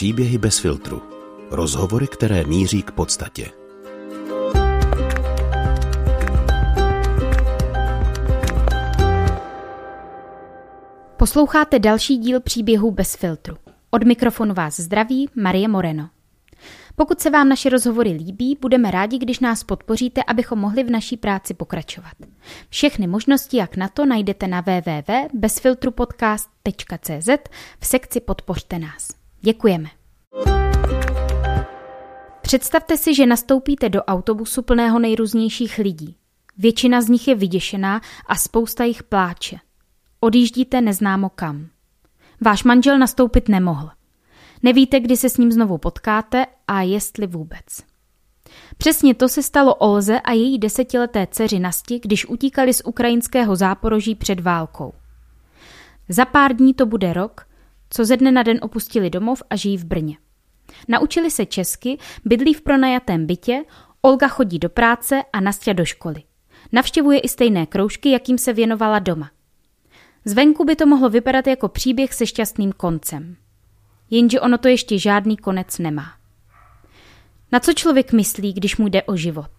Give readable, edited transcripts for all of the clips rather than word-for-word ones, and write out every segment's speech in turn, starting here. Příběhy bez filtru. Rozhovory, které míří k podstatě. Posloucháte další díl Příběhů bez filtru. Od mikrofonu vás zdraví Marie Moreno. Pokud se vám naše rozhovory líbí, budeme rádi, když nás podpoříte, abychom mohli v naší práci pokračovat. Všechny možnosti, jak na to, najdete na www.bezfiltrupodcast.cz v sekci Podpořte nás. Děkujeme. Představte si, že nastoupíte do autobusu plného nejrůznějších lidí. Většina z nich je vyděšená a spousta jich pláče. Odjíždíte neznámo kam. Váš manžel nastoupit nemohl. Nevíte, kdy se s ním znovu potkáte a jestli vůbec. Přesně to se stalo Olze a její 10leté dceři Nasti, když utíkali z ukrajinského Záporoží před válkou. Za pár dní to bude rok, co ze dne na den opustili domov a žijí v Brně. Naučili se česky, bydlí v pronajatém bytě, Olga chodí do práce a Nastya do školy. Navštěvuje i stejné kroužky, jakým se věnovala doma. Zvenku by to mohlo vypadat jako příběh se šťastným koncem. Jenže ono to ještě žádný konec nemá. Na co člověk myslí, když mu jde o život?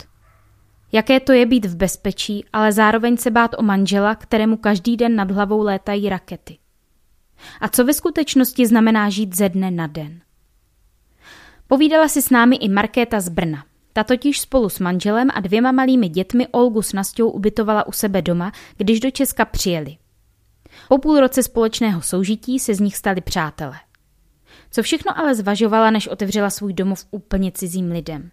Jaké to je být v bezpečí, ale zároveň se bát o manžela, kterému každý den nad hlavou létají rakety? A co ve skutečnosti znamená žít ze dne na den? Povídala si s námi i Marketa z Brna. Ta totiž spolu s manželem a 2 malými dětmi Olgu s Nasťou ubytovala u sebe doma, když do Česka přijeli. Po půl roce společného soužití se z nich stali přátelé. Co všechno ale zvažovala, než otevřela svůj domov úplně cizím lidem?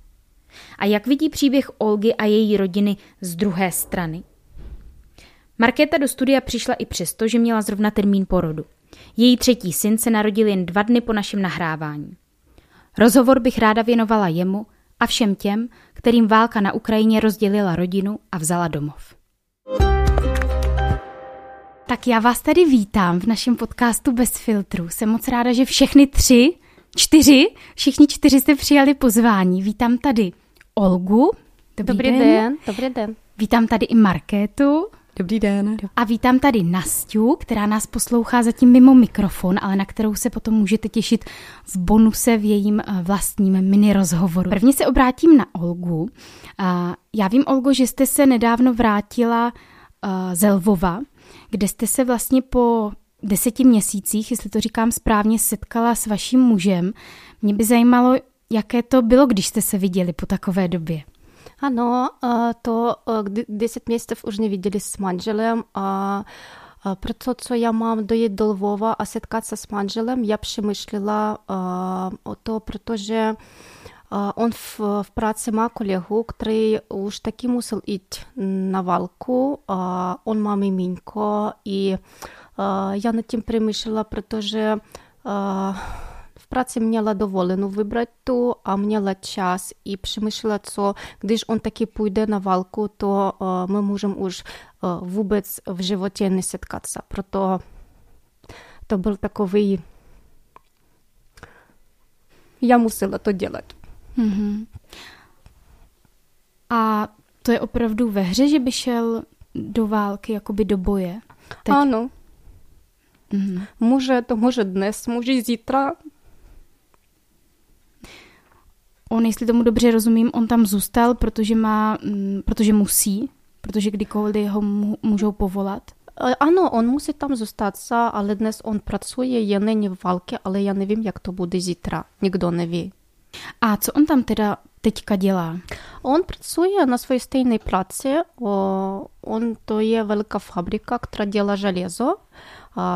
A jak vidí příběh Olgy a její rodiny z druhé strany? Markéta do studia přišla i přesto, že měla zrovna termín porodu. Její 3. syn se narodil jen 2 dny po našem nahrávání. Rozhovor bych ráda věnovala jemu a všem těm, kterým válka na Ukrajině rozdělila rodinu a vzala domov. Tak já vás tady vítám v našem podcastu Bez filtru. Jsem moc ráda, že všichni čtyři jste přijali pozvání. Vítám tady Olgu. Dobrý den. Vítám tady i Markétu. Dobrý den. A vítám tady Nastyu, která nás poslouchá zatím mimo mikrofon, ale na kterou se potom můžete těšit v bonuse v jejím vlastním mini rozhovoru. Prvně se obrátím na Olgu. Já vím, Olgo, že jste se nedávno vrátila ze Lvova, kde jste se vlastně po 10 měsících, jestli to říkám správně, setkala s vaším mužem. Mě by zajímalo, jaké to bylo, když jste se viděli po takové době. Ano, to 10 měsíců už neviděli s manželem a proto, co já mám dojet do Lvova a setkat se s manželem, já přemýšlela o to, protože on v práci má kolegu, který už taky musel jít na válku. On má miminko i já nad tím přemýšlela, protože v práci měla dovolenou vybrat tu a měla čas i přemýšlela, co když on taky půjde na válku, to my můžeme už vůbec v životě nesetkat se. Proto to byl takový... Já musela to dělat. Mm-hmm. A to je opravdu ve hře, že by šel do války, jakoby do boje? Teď? Ano. Mm-hmm. To může dnes, může zítra. On, jestli tomu dobře rozumím, on tam zůstal, protože kdykoliv ho můžou povolat. Ano, on musí tam zůstat, ale dnes on pracuje, je není v válce, ale já nevím, jak to bude zítra. Nikdo neví. A co on tam teda teďka dělá? On pracuje na své stejné práci. On to je velká fabrika, která dělá železo.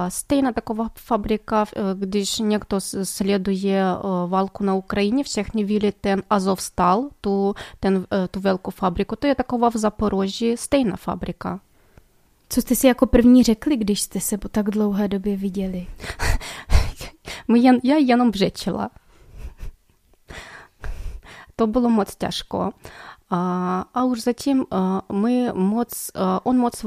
Stejná taková fabrika, když někdo sleduje válku na Ukrajině, všichni viděli ten Azovstal, tu velkou fabriku. To je taková v Zaporoží stejná fabrika. Co jste si jako první řekli, když jste se po tak dlouhé době viděli? Já jenom břečila. To bylo moc těžko. A už zatím on moc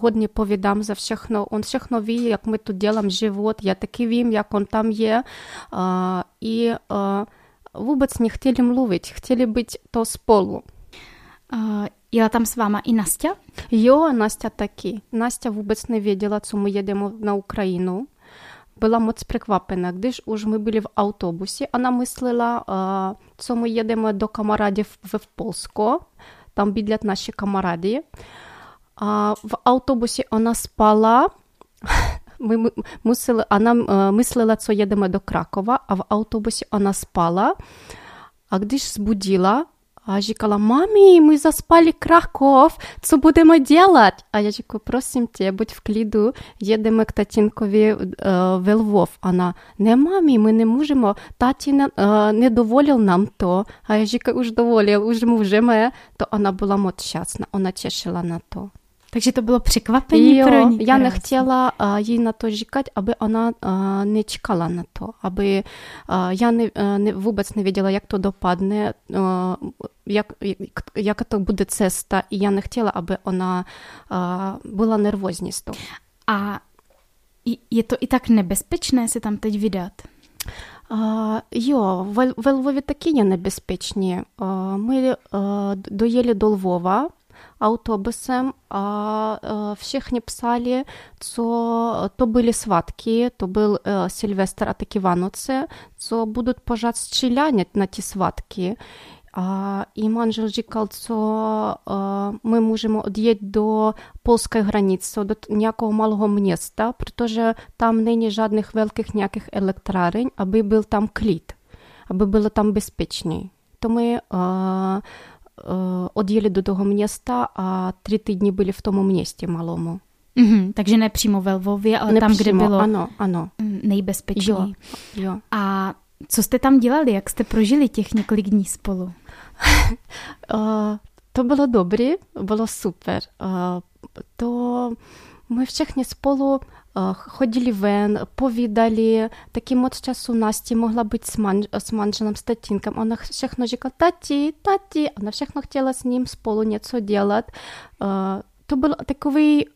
hodně povídám za všechno. On všechno ví, jak my tu děláme život, já taky vím, jak on tam je. I vůbec nechtěli mluvit, chtěli být to spolu. Jela tam s váma i Nastya? Jo, Nastya taky. Nastya vůbec nevěděla, co my jedeme na Ukrajinu. Była moc przekvapena, gdyż już my byli w autobusie. Ona myślała, co my jedziemy do kamaradów w Polsku. Tam bydlą nasi kamarady. W autobusie ona spała. Ona myślała, co jedziemy do Krakowa, a w autobusie ona spała. A gdyż zbudziła, a říkala, mami, my zaspali Kraków, co budeme dělat? A já říkala, prosím tě, buď v klidu, jedeme k tatínkovi ve Lvov. Ona, ne mami, my nemůžeme, tatína nedovolil nám to. A já říkala, už dovolil, už můžeme. To ona byla moc šťastná, ona těšila na to. Takže to bylo překvapení pro ní. Já nechtěla jí na to říkat, aby ona nečekala na to, aby já vůbec nevěděla, jak to dopadne, jak to bude cesta, i já nechtěla, aby ona byla nervózní z toho. A je to i tak nebezpečné se tam teď vydat? Jo, ve Lvově taky je nebezpečné. My dojeli do Lvova autobusem, а всіхні писали, що то були сватки, то був Сильвестр Атаківаноці, що будуть пожать стріляти на ті сватки. І манжел říkal, що ми можемо од'їти до польської границі, до ніякого малого міста, тому що там нині жодних великих ніяких електрарень, аби був там кліт, аби було там безпечніше. То ми odjeli do toho města a 3 týdny byli v tom městě malomu. Mm-hmm, takže ne přímo ve Lvově, ale nepřímo, tam, kde bylo ano. nejbezpečnější. Jo. A co jste tam dělali? Jak jste prožili těch několik dní spolu? To bylo dobré, bylo super. To my všichni spolu chodili ven, povídali, taky moc času Nastě mohla být s manželem, s tatínkem. Ona všechno říkala, tati, ona všechno chtěla s ním spolu něco dělat. To byl takový,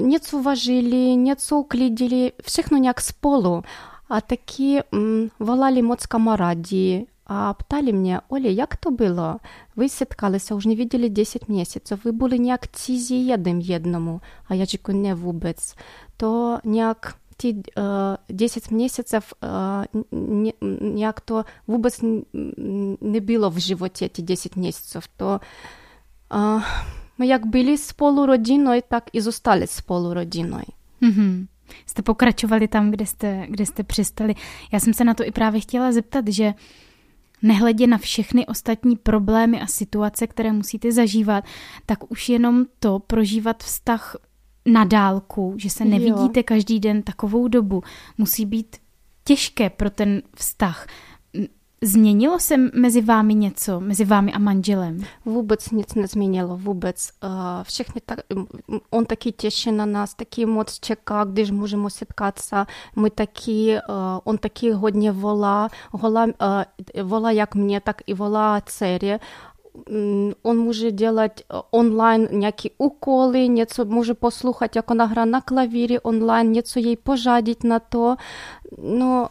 něco vařili, něco uklidili, všechno nějak spolu. A taky volali moc kamarádi a ptali mě, Олі, jak to bylo? Vy setkali se, už neviděli 10 měsíců, vy byli nějak cizí jeden jednomu. A já říkám, ne vůbec. To nějak ty 10 měsíců nějak to vůbec nebylo v životě, ty 10 měsíců. To my jak byli spolu rodinou, tak i zůstali spolu rodinou. Mm-hmm. Jste pokračovali tam, kde jste přistali. Já jsem se na to i právě chtěla zeptat, že nehledě na všechny ostatní problémy a situace, které musíte zažívat, tak už jenom to prožívat vztah na dálku, že se nevidíte každý den takovou dobu, musí být těžké pro ten vztah. Změnilo se mezi vámi něco, mezi vámi a manželem? Vůbec nic nezměnilo, vůbec. Všechny tak, on taky těší na nás, taky moc čeká, když můžeme setkat se. My taky, on taky hodně volá jak mě, tak i volá dceři. On může dělat online nějaké úkoly, něco může poslouchat, jak ona hraje na klavíře online, něco jej požádit na to. No,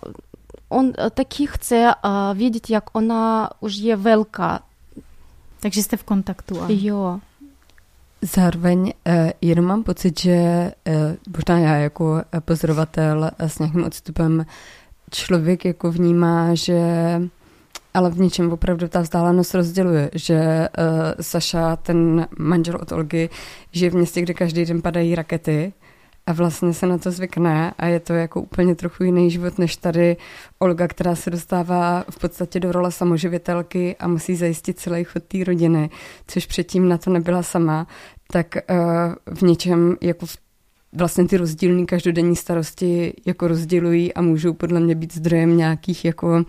on taky chce vidět, jak ona už je velká. Takže jste v kontaktu. A... Jo. Zároveň jenom mám pocit, že možná já jako pozorovatel s nějakým odstupem člověk jako vnímá, že ale v něčem opravdu ta vzdálenost rozděluje, že Sasha, ten manžel od Olgy, žije v městě, kde každý den padají rakety. A vlastně se na to zvykne a je to jako úplně trochu jiný život než tady Olga, která se dostává v podstatě do role samoživitelky a musí zajistit celý chod té rodiny, což předtím na to nebyla sama, tak v něčem jako vlastně ty rozdílné každodenní starosti jako rozdělují a můžou podle mě být zdrojem nějakých jako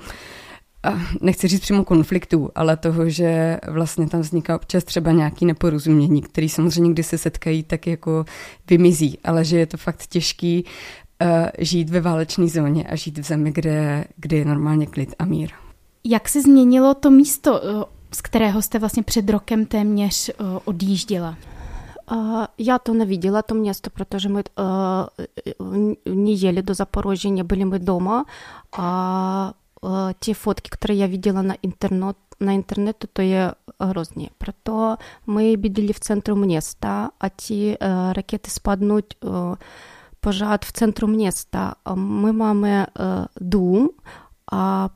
nechci říct přímo konfliktů, ale toho, že vlastně tam vzniká občas třeba nějaký neporozumění, který samozřejmě, když se setkají, tak jako vymizí, ale že je to fakt těžký žít ve válečné zóně a žít v zemi, kde je normálně klid a mír. Jak se změnilo to místo, z kterého jste vlastně před rokem téměř odjížděla? Я то не видела то место, потому что мы не jeli do Запорожья, не были мы дома, а те фотки, которые я видела на интернете, то я грозные. Прото мы бедили в центре места, а те ракеты спаднуть пожad w centrum miasta. My mamy dom, a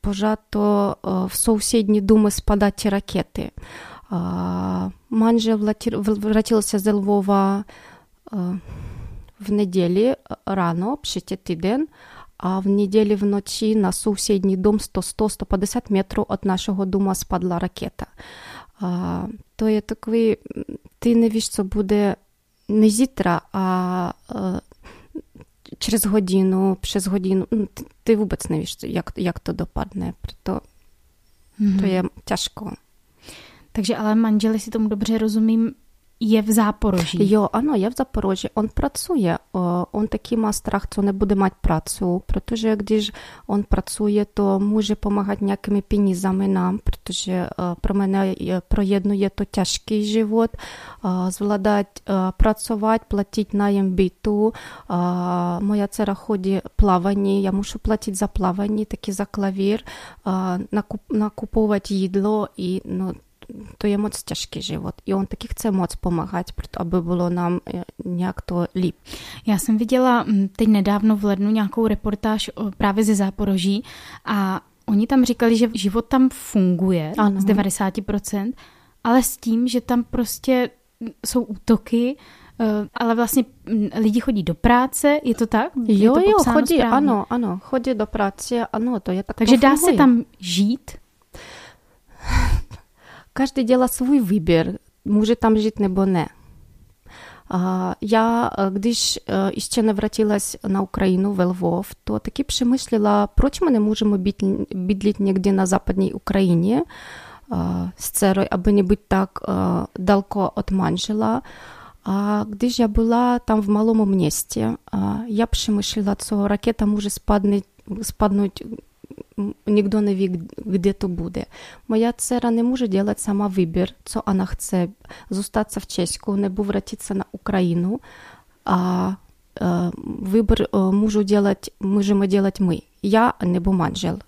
pożar to w sąsiednie domy spadają rakiety. Mężczyzna wrócił się z Lwowa w niedzielę rano, przed tydzień, a w niedzielę w nocy na sąsiedni dom 100-150 metrów od naszego domu spadła rakieta. To jest taki, ty nie wiesz, co będzie nie zitra, a przez godzinę, ty w ogóle nie wiesz, jak to dopadne, proto to je těžko. Takže ale manžel, jestli tomu dobře rozumím, je v Záporoží. Jo, ano, je v Záporoží. On pracuje. On taky má strach, co nebude mít prácu, protože když on pracuje, to může pomáhat nějakými penízami nám, protože pro mě pro jednu je to těžký život, zvládat, pracovat, platit nájem bytu. Moja dcera chodí plavání, já musím platit za plavání, taky za klavír, nakupovat jídlo i no, to je moc těžký život i on taky chce moc pomáhat, aby bylo nám nějak to líp. Já jsem viděla teď nedávno v lednu nějakou reportáž právě ze Záporoží a oni tam říkali, že život tam funguje ano. z 90%, ale s tím, že tam prostě jsou útoky, ale vlastně lidi chodí do práce, je to tak? Je jo, to jo, chodí, správně? Ano, chodí do práce, ano, to je tak. Takže dá se tam žít? Každý dělá svůj výběr, může tam žít nebo ne. Já, když ještě nevrátila na Ukrajinu ve Lvov, to taky přemýšlela, proč my nemůžeme bydlit někde na západní Ukrajině s dcerou, aby nebyt tak daleko od manžela. A když já byla tam v malém městě, já přemýšlela, co raketa může spadnout nikdo neví, kde to bude. Moja dcera не може делать сама выбор, co ona chce, zůstat v Česku nebo vrátit se na Ukrajinu. A выбор můžeme dělat my, já nebo manžel.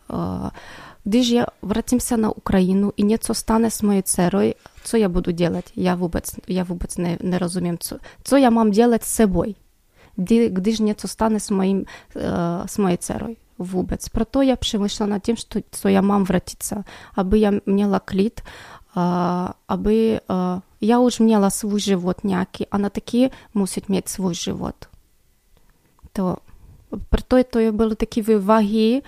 Když já vrátím se na Ukrajinu i něco stane s mojí dcerou, co já budu dělat? Já vůbec nerozumím, co já mám dělat s sebou, když něco stane s mojí dcerou. Vůbec. Proto já přemýšlela nad tím, co já mám vrátit se, aby já měla klid, aby já už měla svůj život nějaký, ona taky musí mít svůj život. To, proto to byly takové váhy,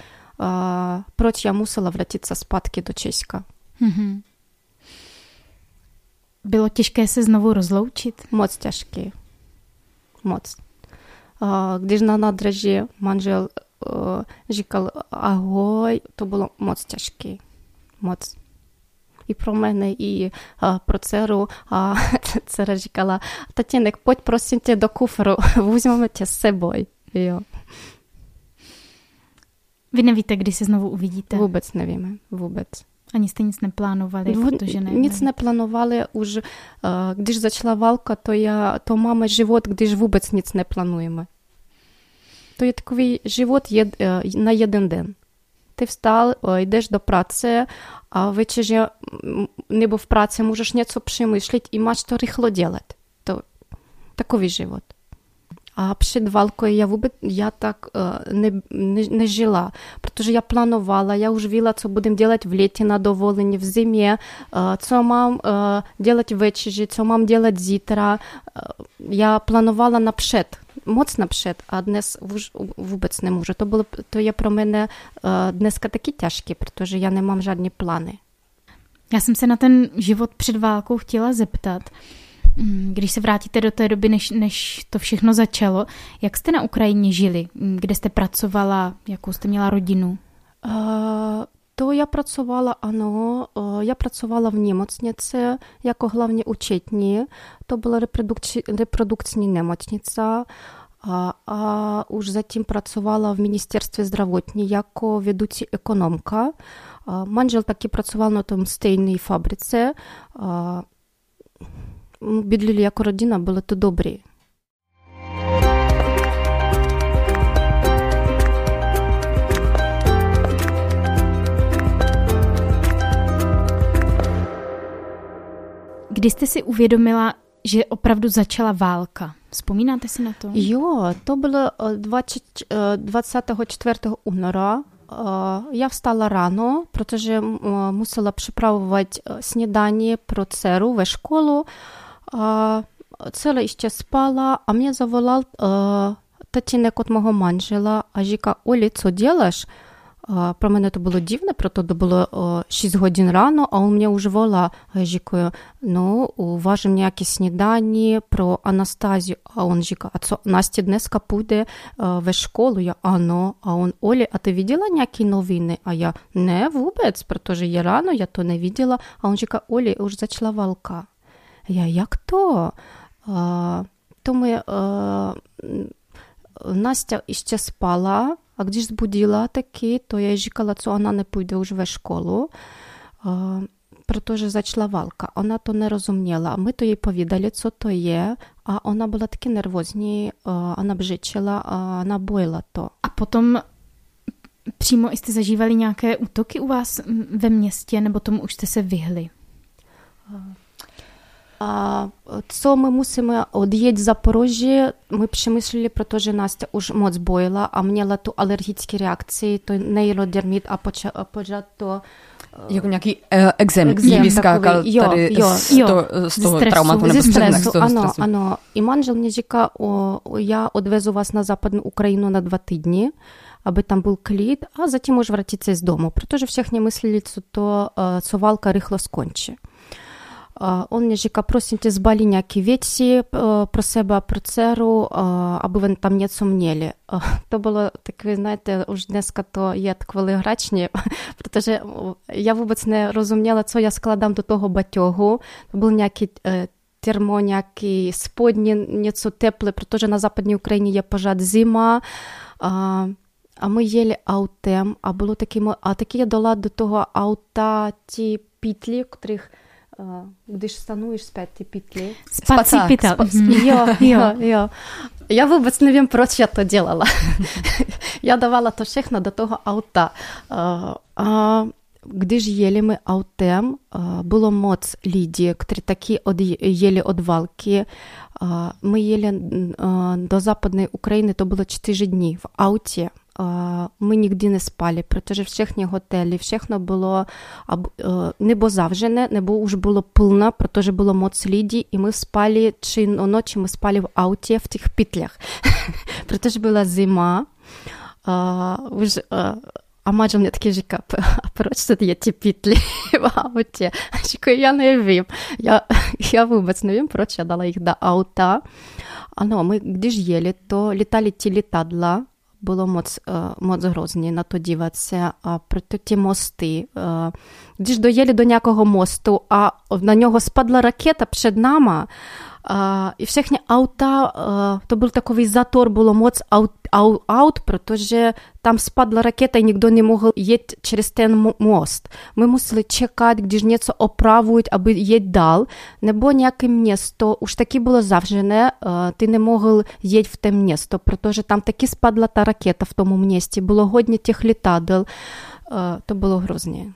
proč já musela vrátit se zpátky do Česka. Mm-hmm. Bylo těžké se znovu rozloučit? Moc těžké. Moc. Když na nádraží manžel říkal ahoj, to bylo moc těžké. Moc. I pro mě, i pro dceru. A dcera říkala, tatínek, pojď prosím tě do kufru, vezmeme tě s sebou. Jo. Vy nevíte, kdy se znovu uvidíte? Vůbec nevíme, vůbec. Ani jste nic neplánovali, protože ne. Nic neplánovali už, když začala válka, to máme život, když vůbec nic neplánujeme. To je takový život na jeden den. Ty vstal, jdeš do práce a večeře nebo v práci můžeš něco přemýšlet i máš to rychlo dělat. To takový život. A před válkou já tak nežila, protože já plánovala, já už vila, co budem dělat v létě na dovolení, v zimě, co mám dělat večeři, co mám dělat zítra. Já plánovala napřed. Moc napřed, a dnes už vůbec nemůžu. To je pro mě dneska taky těžké, protože já nemám žádné plány. Já jsem se na ten život před válkou chtěla zeptat. Když se vrátíte do té doby, než to všechno začalo, jak jste na Ukrajině žili? Kde jste pracovala? Jakou jste měla rodinu? To já pracovala, ano, já pracovala v nemocnici jako hlavně účetní. To byla reprodukční nemocnice a už zatím pracovala v ministerstvu zdravotní jako vedoucí ekonomka. Manžel taky pracoval na tom stejné fabrice. Bydlili jako rodina, bylo to dobré. Kdy jste si uvědomila, že opravdu začala válka. Vzpomínáte si na to? Jo, to bylo 24. února. Я встала рано, protože musela připravovat snídaní pro dceru ve školu. Dcera ještě spala a mě zavolal tatínek od mého manžela a říká, Oli, co děláš? Pro mě to bylo divné, protože to bylo 6 hodin ráno, a on mě už volá. A já říkám, no, uvažím nějaké snídaní pro Anastáziu. A on říká, a co, Nastě dneska půjde ve školu? Já, ano. A on, Oli, a ty viděla nějaké noviny? A já, ne, vůbec, protože je ráno, já to neviděla. A on říká, Oli, už začala válka. Я як то? Тому Настя ще спала, а коли збудила таки, то я жікала, що вона не піде вже в школу. Протоже зайшла валка. Вона то не розуміла, а ми то їй повідали, що то є, а вона була такі нервозні, вона бжичила, вона боїла то. А потім přímo jste zažívali nějaké útoky u vás ve městě, nebo tomu už jste se vyhli? Co my musíme odjet z Zaporoží, my přemýšleli, protože Nastě už moc bojila a měla tu alergické reakci, to neurodermit a pořád to... Jako nějaký exém, který vyskákal tady z toho traumatu. Ze stresu, ano, ano. I manžel mě říká, já odvezu vás na západní Ukrajinu na 2 týdny, aby tam byl klid a zatím už vrátit se z domu, protože všichni mysleli, co válka rychle skončí. On mě říká, prosím tě, zbalí nějaké věci pro sebe a pro dceru, aby tam něco měli. To bylo takové, знаєте, už dneska to je takové hračně, protože já vůbec nerozuměla, co já skladám do toho baťohu. To byl nějaký termo, nějaký spodní, něco teplé, protože na západní Ukrajině je pořád zima. A my jeli autem a bylo taky dala do toho auta ty pytli, kterých když stanuješ zpět ty pytli. Spací pytel. Jo. Já vůbec nevím, proč já to dělala. Já dávala to všechno do toho auta. A když jeli my autem, bylo moc lidí, kteří taky jeli od války. My jeli do západní Ukrajiny, to bylo 4 dny v autě. Ми нігде не спали, протеже всіхні готелі, всіхно було небо завжене, небо уж було пилно, протеже було моц ліді, і ми спали, чи ночі ми спали в ауті, в тих петлях. Протеже була зима, а мажем не такі жіка, а проч тут є ті петлі в ауті. Жіка, я не вім, я вибач не вім, проч я дала їх до аута. Ано, ми де ж єлі, то літали ті літадла, було моц грозні на то діватися, а проти ті мости. Де ж доїли до някого мосту, а на нього спадла ракета перед нами, і всіхні авто, то був такий затор, було моц аут, протоже там спадла ракета, і ніхто не мог їти через той мост. Ми мусили чекати, де ж něco оправують, аби їти далі, небо ніяке місто, уж таки було завжене, ти не мог їти в те місто, протоже там таки спадла та ракета в тому місті, було годні тих літадел, то було hrozně.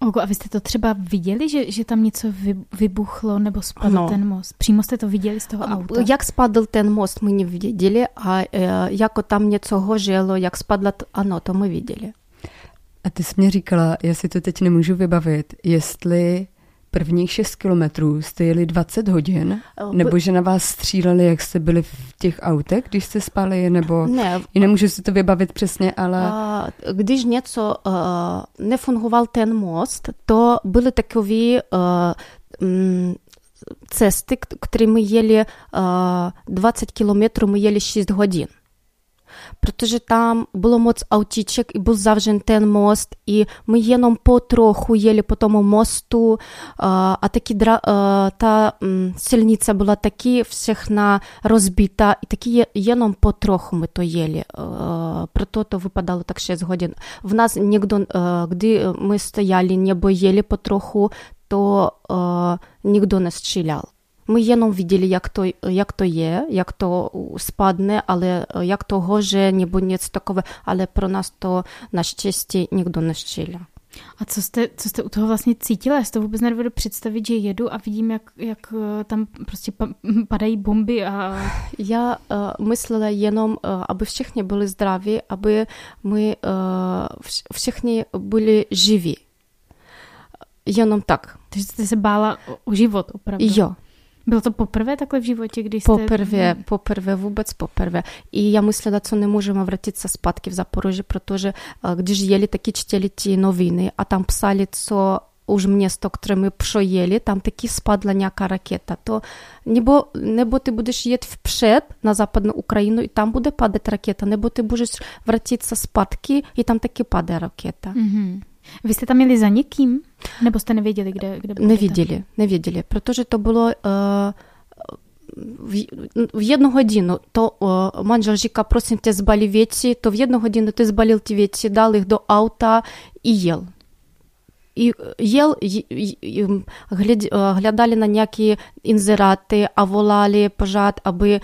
Olgo, a vy jste to třeba viděli, že tam něco vybuchlo nebo spadl ten most? Přímo jste to viděli z toho auta? Jak spadl ten most, my neviděli, a jako tam něco hořelo, jak spadla, ano, to my viděli. A ty jsi mě říkala, já si to teď nemůžu vybavit, jestli prvních 6 kilometrů jste jeli 20 hodin, nebo že na vás stříleli, jak jste byli v těch autech, když jste spali, nebo... Ne. Nemůžu si to vybavit přesně, ale... Když něco nefungoval ten most, to byly takové cesty, které my jeli 20 kilometrů, my jeli 6 hodin. Protože tam bylo moc autíček i byl zavřen ten most i my jenom potrochu jeli po tomu mostu a taky ta silnice byla taky všechna rozbita i taky jenom potrochu my to jeli. Proto to vypadalo tak 6 hodin. V nás někdo, kdy my stojali nebo jeli potrochu, to nikdo nestřílel. Ми єном виділи, як то є, як то спадне, але як того же, ніби ніц такове, але про нас то на щастя ніхто не щиля. A co jste u toho vlastně cítila? Já si to vůbec nedovedu představit, že jedu a vidím, jak tam prostě padají bomby. A... Já myslela jenom, aby všichni byli zdraví, aby my všichni byli živí. Jenom tak. Takže jste se bála o život opravdu? Jo. Bylo to poprvé takhle v životě, když jste... Poprvé, vůbec poprvé. I já myslela, co nemůžeme vrátit se zpátky v Zaporoží, protože když jeli, taky čtěli ty noviny a tam psali, co už město, které my projeli, tam taky spadla nějaká raketa. To nebo ty budeš jet vpřed na západnou Ukrajinu i tam bude padat raketa, nebo ty budeš vrátit se zpátky i tam taky padá raketa. Mm-hmm. Vy jste tam jeli za někým? Nebo jste nevěděli, kde budete? Nevěděli, protože to bylo v jednu hodinu. To manžel říká, prosím tě, zbalí věci, to v jednu hodinu ty zbalil ty věci, dal jich do auta i jel. Hledali na nějaké inzeráty a volali pořád, aby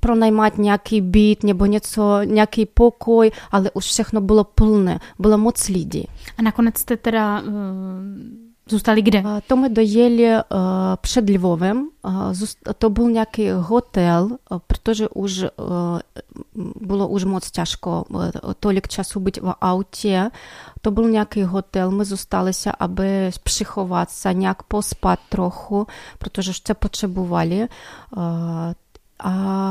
pronajmat nějaký byt nebo něco, nějaký pokoj, ale už všechno bylo plné, bylo moc lidí. A nakonec jste teda zůstali kde? To my dojeli před Lvovem, to byl nějaký hotel, protože už bylo už moc těžko tolik času být v autě. To byl nějaký hotel, my zůstali se, aby přichovat se, nějak pospat trochu, protože už se potřebovali. A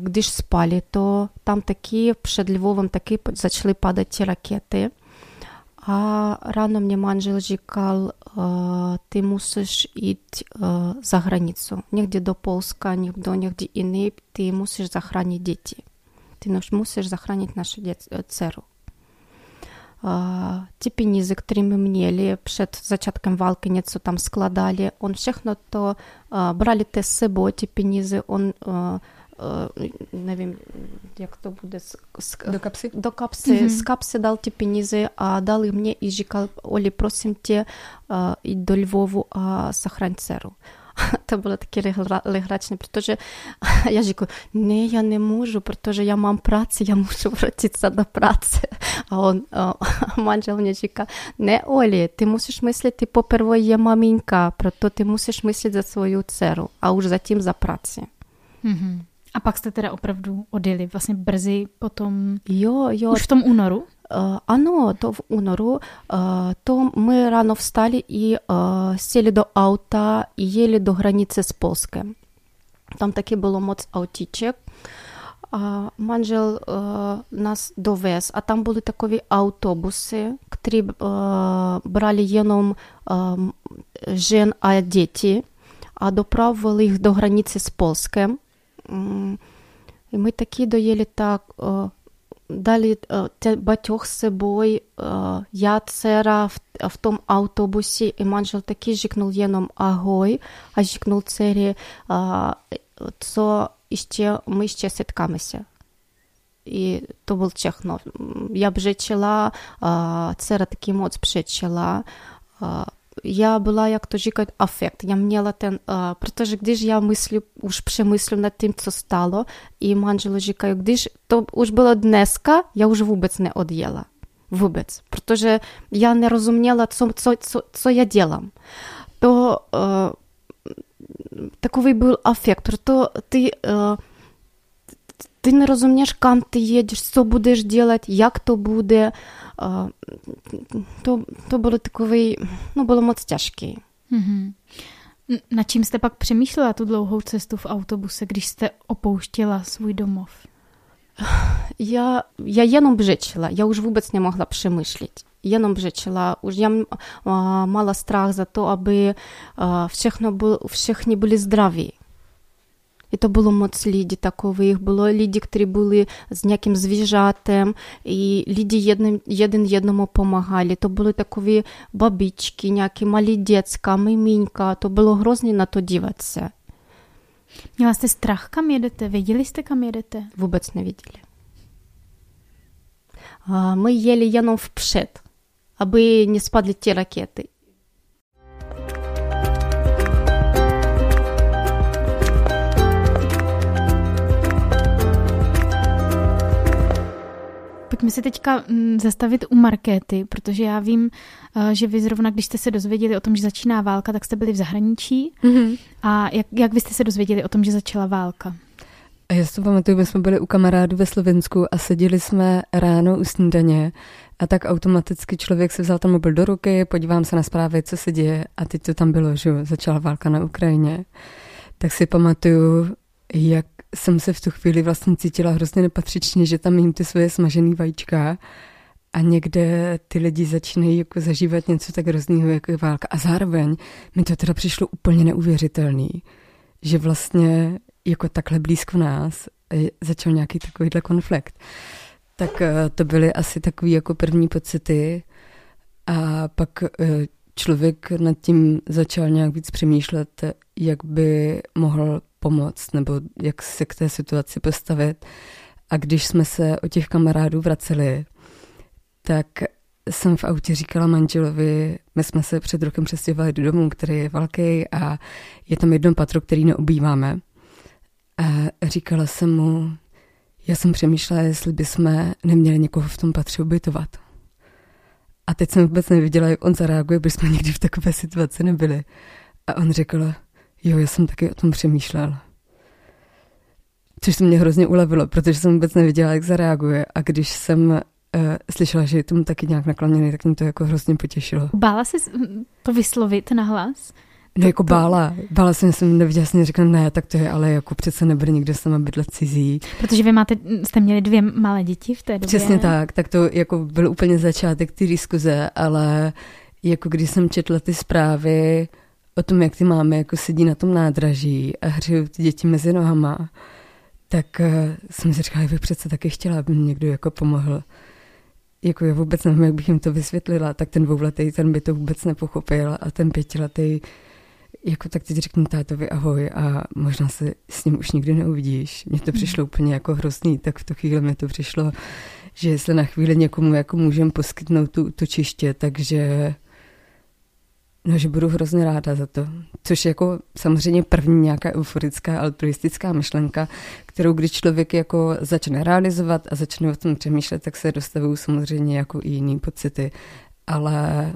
když spali, to tam taky před Lvovem taky začaly padat rakety. A ráno mě manžel říkal, ty musíš jít za hranicu. Někde do Polska, někde jiný, ty musíš zachránit děti. Ty musíš zachránit naši dceru. Ty peníze, které my měli před začátkem války, něco tam skladali, on všechno to brali te s sebou, ty peníze, on... nevím, jak to bude do kapsy, mm-hmm. Z kapsy dal ty peníze a dal i mě i říkal, Oli, prosím tě, jít do Lvovu a zachraň dceru. To bylo taky legračné, protože já říkám, ne, já nemůžu, protože já mám práci, já můžu vrátit se do práce. A on, manžel mě říká, ne, Oli, ty musíš myslet, ty poprvé je maminka, proto ty musíš myslet za svou dceru a už zatím za práci. Mm-hmm. A pak jste teda opravdu odjeli vlastně brzy potom, jo. Už v tom únoru? Ano, to v únoru. To my ráno vstali i sjeli do auta i jeli do hranice s Polskem. Tam taky bylo moc autíček. A manžel nás dovez, a tam byly takové autobusy, které brali jenom žen a děti a dopravili jich do hranice s Polskem. I my taky dojeli tak, dali baťoch s sebou, já, dcera v tom autobusi, i manžel taky říknul jenom ahoj, a říknul dcery, co ještě, my ještě setkáme se. I to bylo všechno. Já břečila, dcera taky moc břečila, я была, як то říkají, афект. Я měla ten, protože když já myslím, už přemýšlím nad tím, co stalo, i manželu říkají, když to už bylo dneska, já už vůbec neodjela. Vůbec. Protože já nerozuměla, co já dělám. To takový byl afekt. Proto ty nerozumíš, kam ty jedeš, co budeš dělat, jak to bude. To bylo takový, no bylo moc těžké. Mm-hmm. Na čím jste pak přemýšlela tu dlouhou cestu v autobuse, když jste opouštěla svůj domov? Já jenom břečila, já už vůbec nemohla přemýšlet. Jenom břečila, už já mala strach za to, aby všichni byli zdraví. I to bylo moc lidí takových, bylo lidi, kteří byli s nějakým zvířatem i lidi jeden jednomu pomáhali. To byly takové babičky, nějaké malé děcka, miminka, to bylo hrozně na to dívat se. Měla jste strach, kam jedete? Věděli jste, kam jedete? Vůbec nevěděli. My jeli jenom vpřed, aby nespadly ty rakety. Pojďme si teďka zastavit u Markety, protože já vím, že vy zrovna, když jste se dozvěděli o tom, že začíná válka, tak jste byli v zahraničí. Mm-hmm. A jak vy jste se dozvěděli o tom, že začala válka? Já si to pamatuju, my jsme byli u kamarádů ve Slovensku a seděli jsme ráno u snídaně a tak automaticky člověk si vzal ten mobil do ruky, podívám se na zprávy, co se děje a teď to tam bylo, že začala válka na Ukrajině. Tak si pamatuju, jak jsem se v tu chvíli vlastně cítila hrozně nepatřičně, že tam jím ty svoje smažený vajíčka a někde ty lidi začínají jako zažívat něco tak hroznýho, jako je válka. A zároveň mi to teda přišlo úplně neuvěřitelný, že vlastně jako takhle blízko nás začal nějaký takovýhle konflikt. Tak to byly asi takový jako první pocity a pak člověk nad tím začal nějak víc přemýšlet, jak by mohl pomoct nebo jak se k té situaci postavit. A když jsme se od těch kamarádů vraceli, tak jsem v autě říkala manželovi, my jsme se před rokem přestěhovali do domu, který je velký a je tam jedno patro, který neobýváme. A říkala jsem mu, já jsem přemýšlela, jestli bychom neměli někoho v tom patře ubytovat. A teď jsem vůbec neviděla, jak on zareaguje, protože jsme nikdy v takové situaci nebyli. A on řekl, jo, já jsem taky o tom přemýšlel. Což to mě hrozně ulevilo, protože jsem vůbec neviděla, jak zareaguje. A když jsem slyšela, že je tomu taky nějak nakloněný, tak mě to jako hrozně potěšilo. Bála se to vyslovit nahlas? No jako bála jsem neviděla, jsem řekla, ne, tak to je, ale jako přece nebude nikdo sama bydlet cizí. Protože vy jste měli 2 malé děti v té době. Přesně tak to jako byl úplně začátek ty diskuze, ale jako když jsem četla ty zprávy o tom, jak ty mámy jako sedí na tom nádraží a hřejou ty děti mezi nohama, tak jsem si říkala, že bych přece taky chtěla, aby mi někdo jako pomohl. Jako já vůbec nevím, jak bych jim to vysvětlila, tak ten 2letý, ten by to vůbec nepochopil a ten 5letý jako tak teď řeknu tátovi ahoj a možná se s ním už nikdy neuvidíš. Mně to přišlo úplně jako hrozný, tak v tu chvíli mi to přišlo, že jestli na chvíli někomu jako můžem poskytnout tu útočiště, takže no, že budu hrozně ráda za to. Což je jako samozřejmě první nějaká euforická, altruistická myšlenka, kterou když člověk jako začne realizovat a začne o tom přemýšlet, tak se dostavují samozřejmě jako i jiný pocity. Ale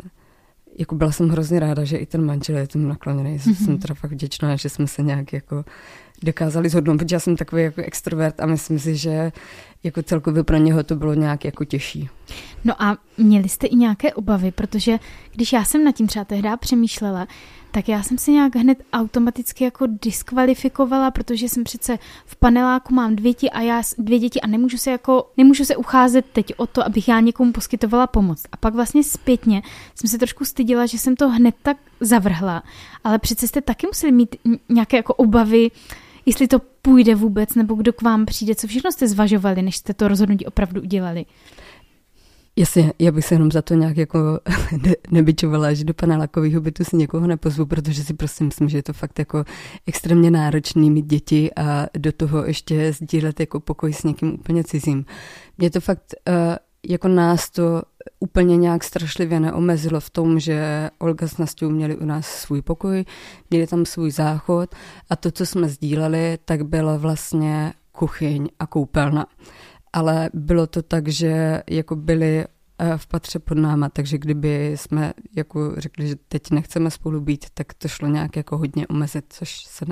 jako byla jsem hrozně ráda, že i ten manžel je tomu nakloněný. Jsem teda fakt vděčná, že jsme se nějak jako dokázali shodnout, protože já jsem takový jako extrovert a myslím si, že jako celkově pro něho to bylo nějak jako těžší. No a měli jste i nějaké obavy, protože když já jsem nad tím třeba tehdy přemýšlela, tak já jsem se nějak hned automaticky jako diskvalifikovala, protože jsem přece v paneláku, mám 2 děti a nemůžu se ucházet teď o to, abych já někomu poskytovala pomoc. A pak vlastně zpětně jsem se trošku stydila, že jsem to hned tak zavrhla, ale přece jste taky museli mít nějaké jako obavy, jestli to půjde vůbec, nebo kdo k vám přijde, co všechno jste zvažovali, než jste to rozhodnutí opravdu udělali. Jasně, já bych se jenom za to nějak jako nebičovala, že do panelákového bytu si někoho nepozvu, protože si prostě myslím, že je to fakt jako extrémně náročný mít děti a do toho ještě sdílet jako pokoj s někým úplně cizím. Mě to fakt, jako nás to úplně nějak strašlivě neomezilo v tom, že Olga s Nastyou měli u nás svůj pokoj, měli tam svůj záchod a to, co jsme sdíleli, tak byla vlastně kuchyň a koupelna. Ale bylo to tak, že jako byli v patře pod náma, takže kdyby jsme jako řekli, že teď nechceme spolu být, tak to šlo nějak jako hodně omezit, což se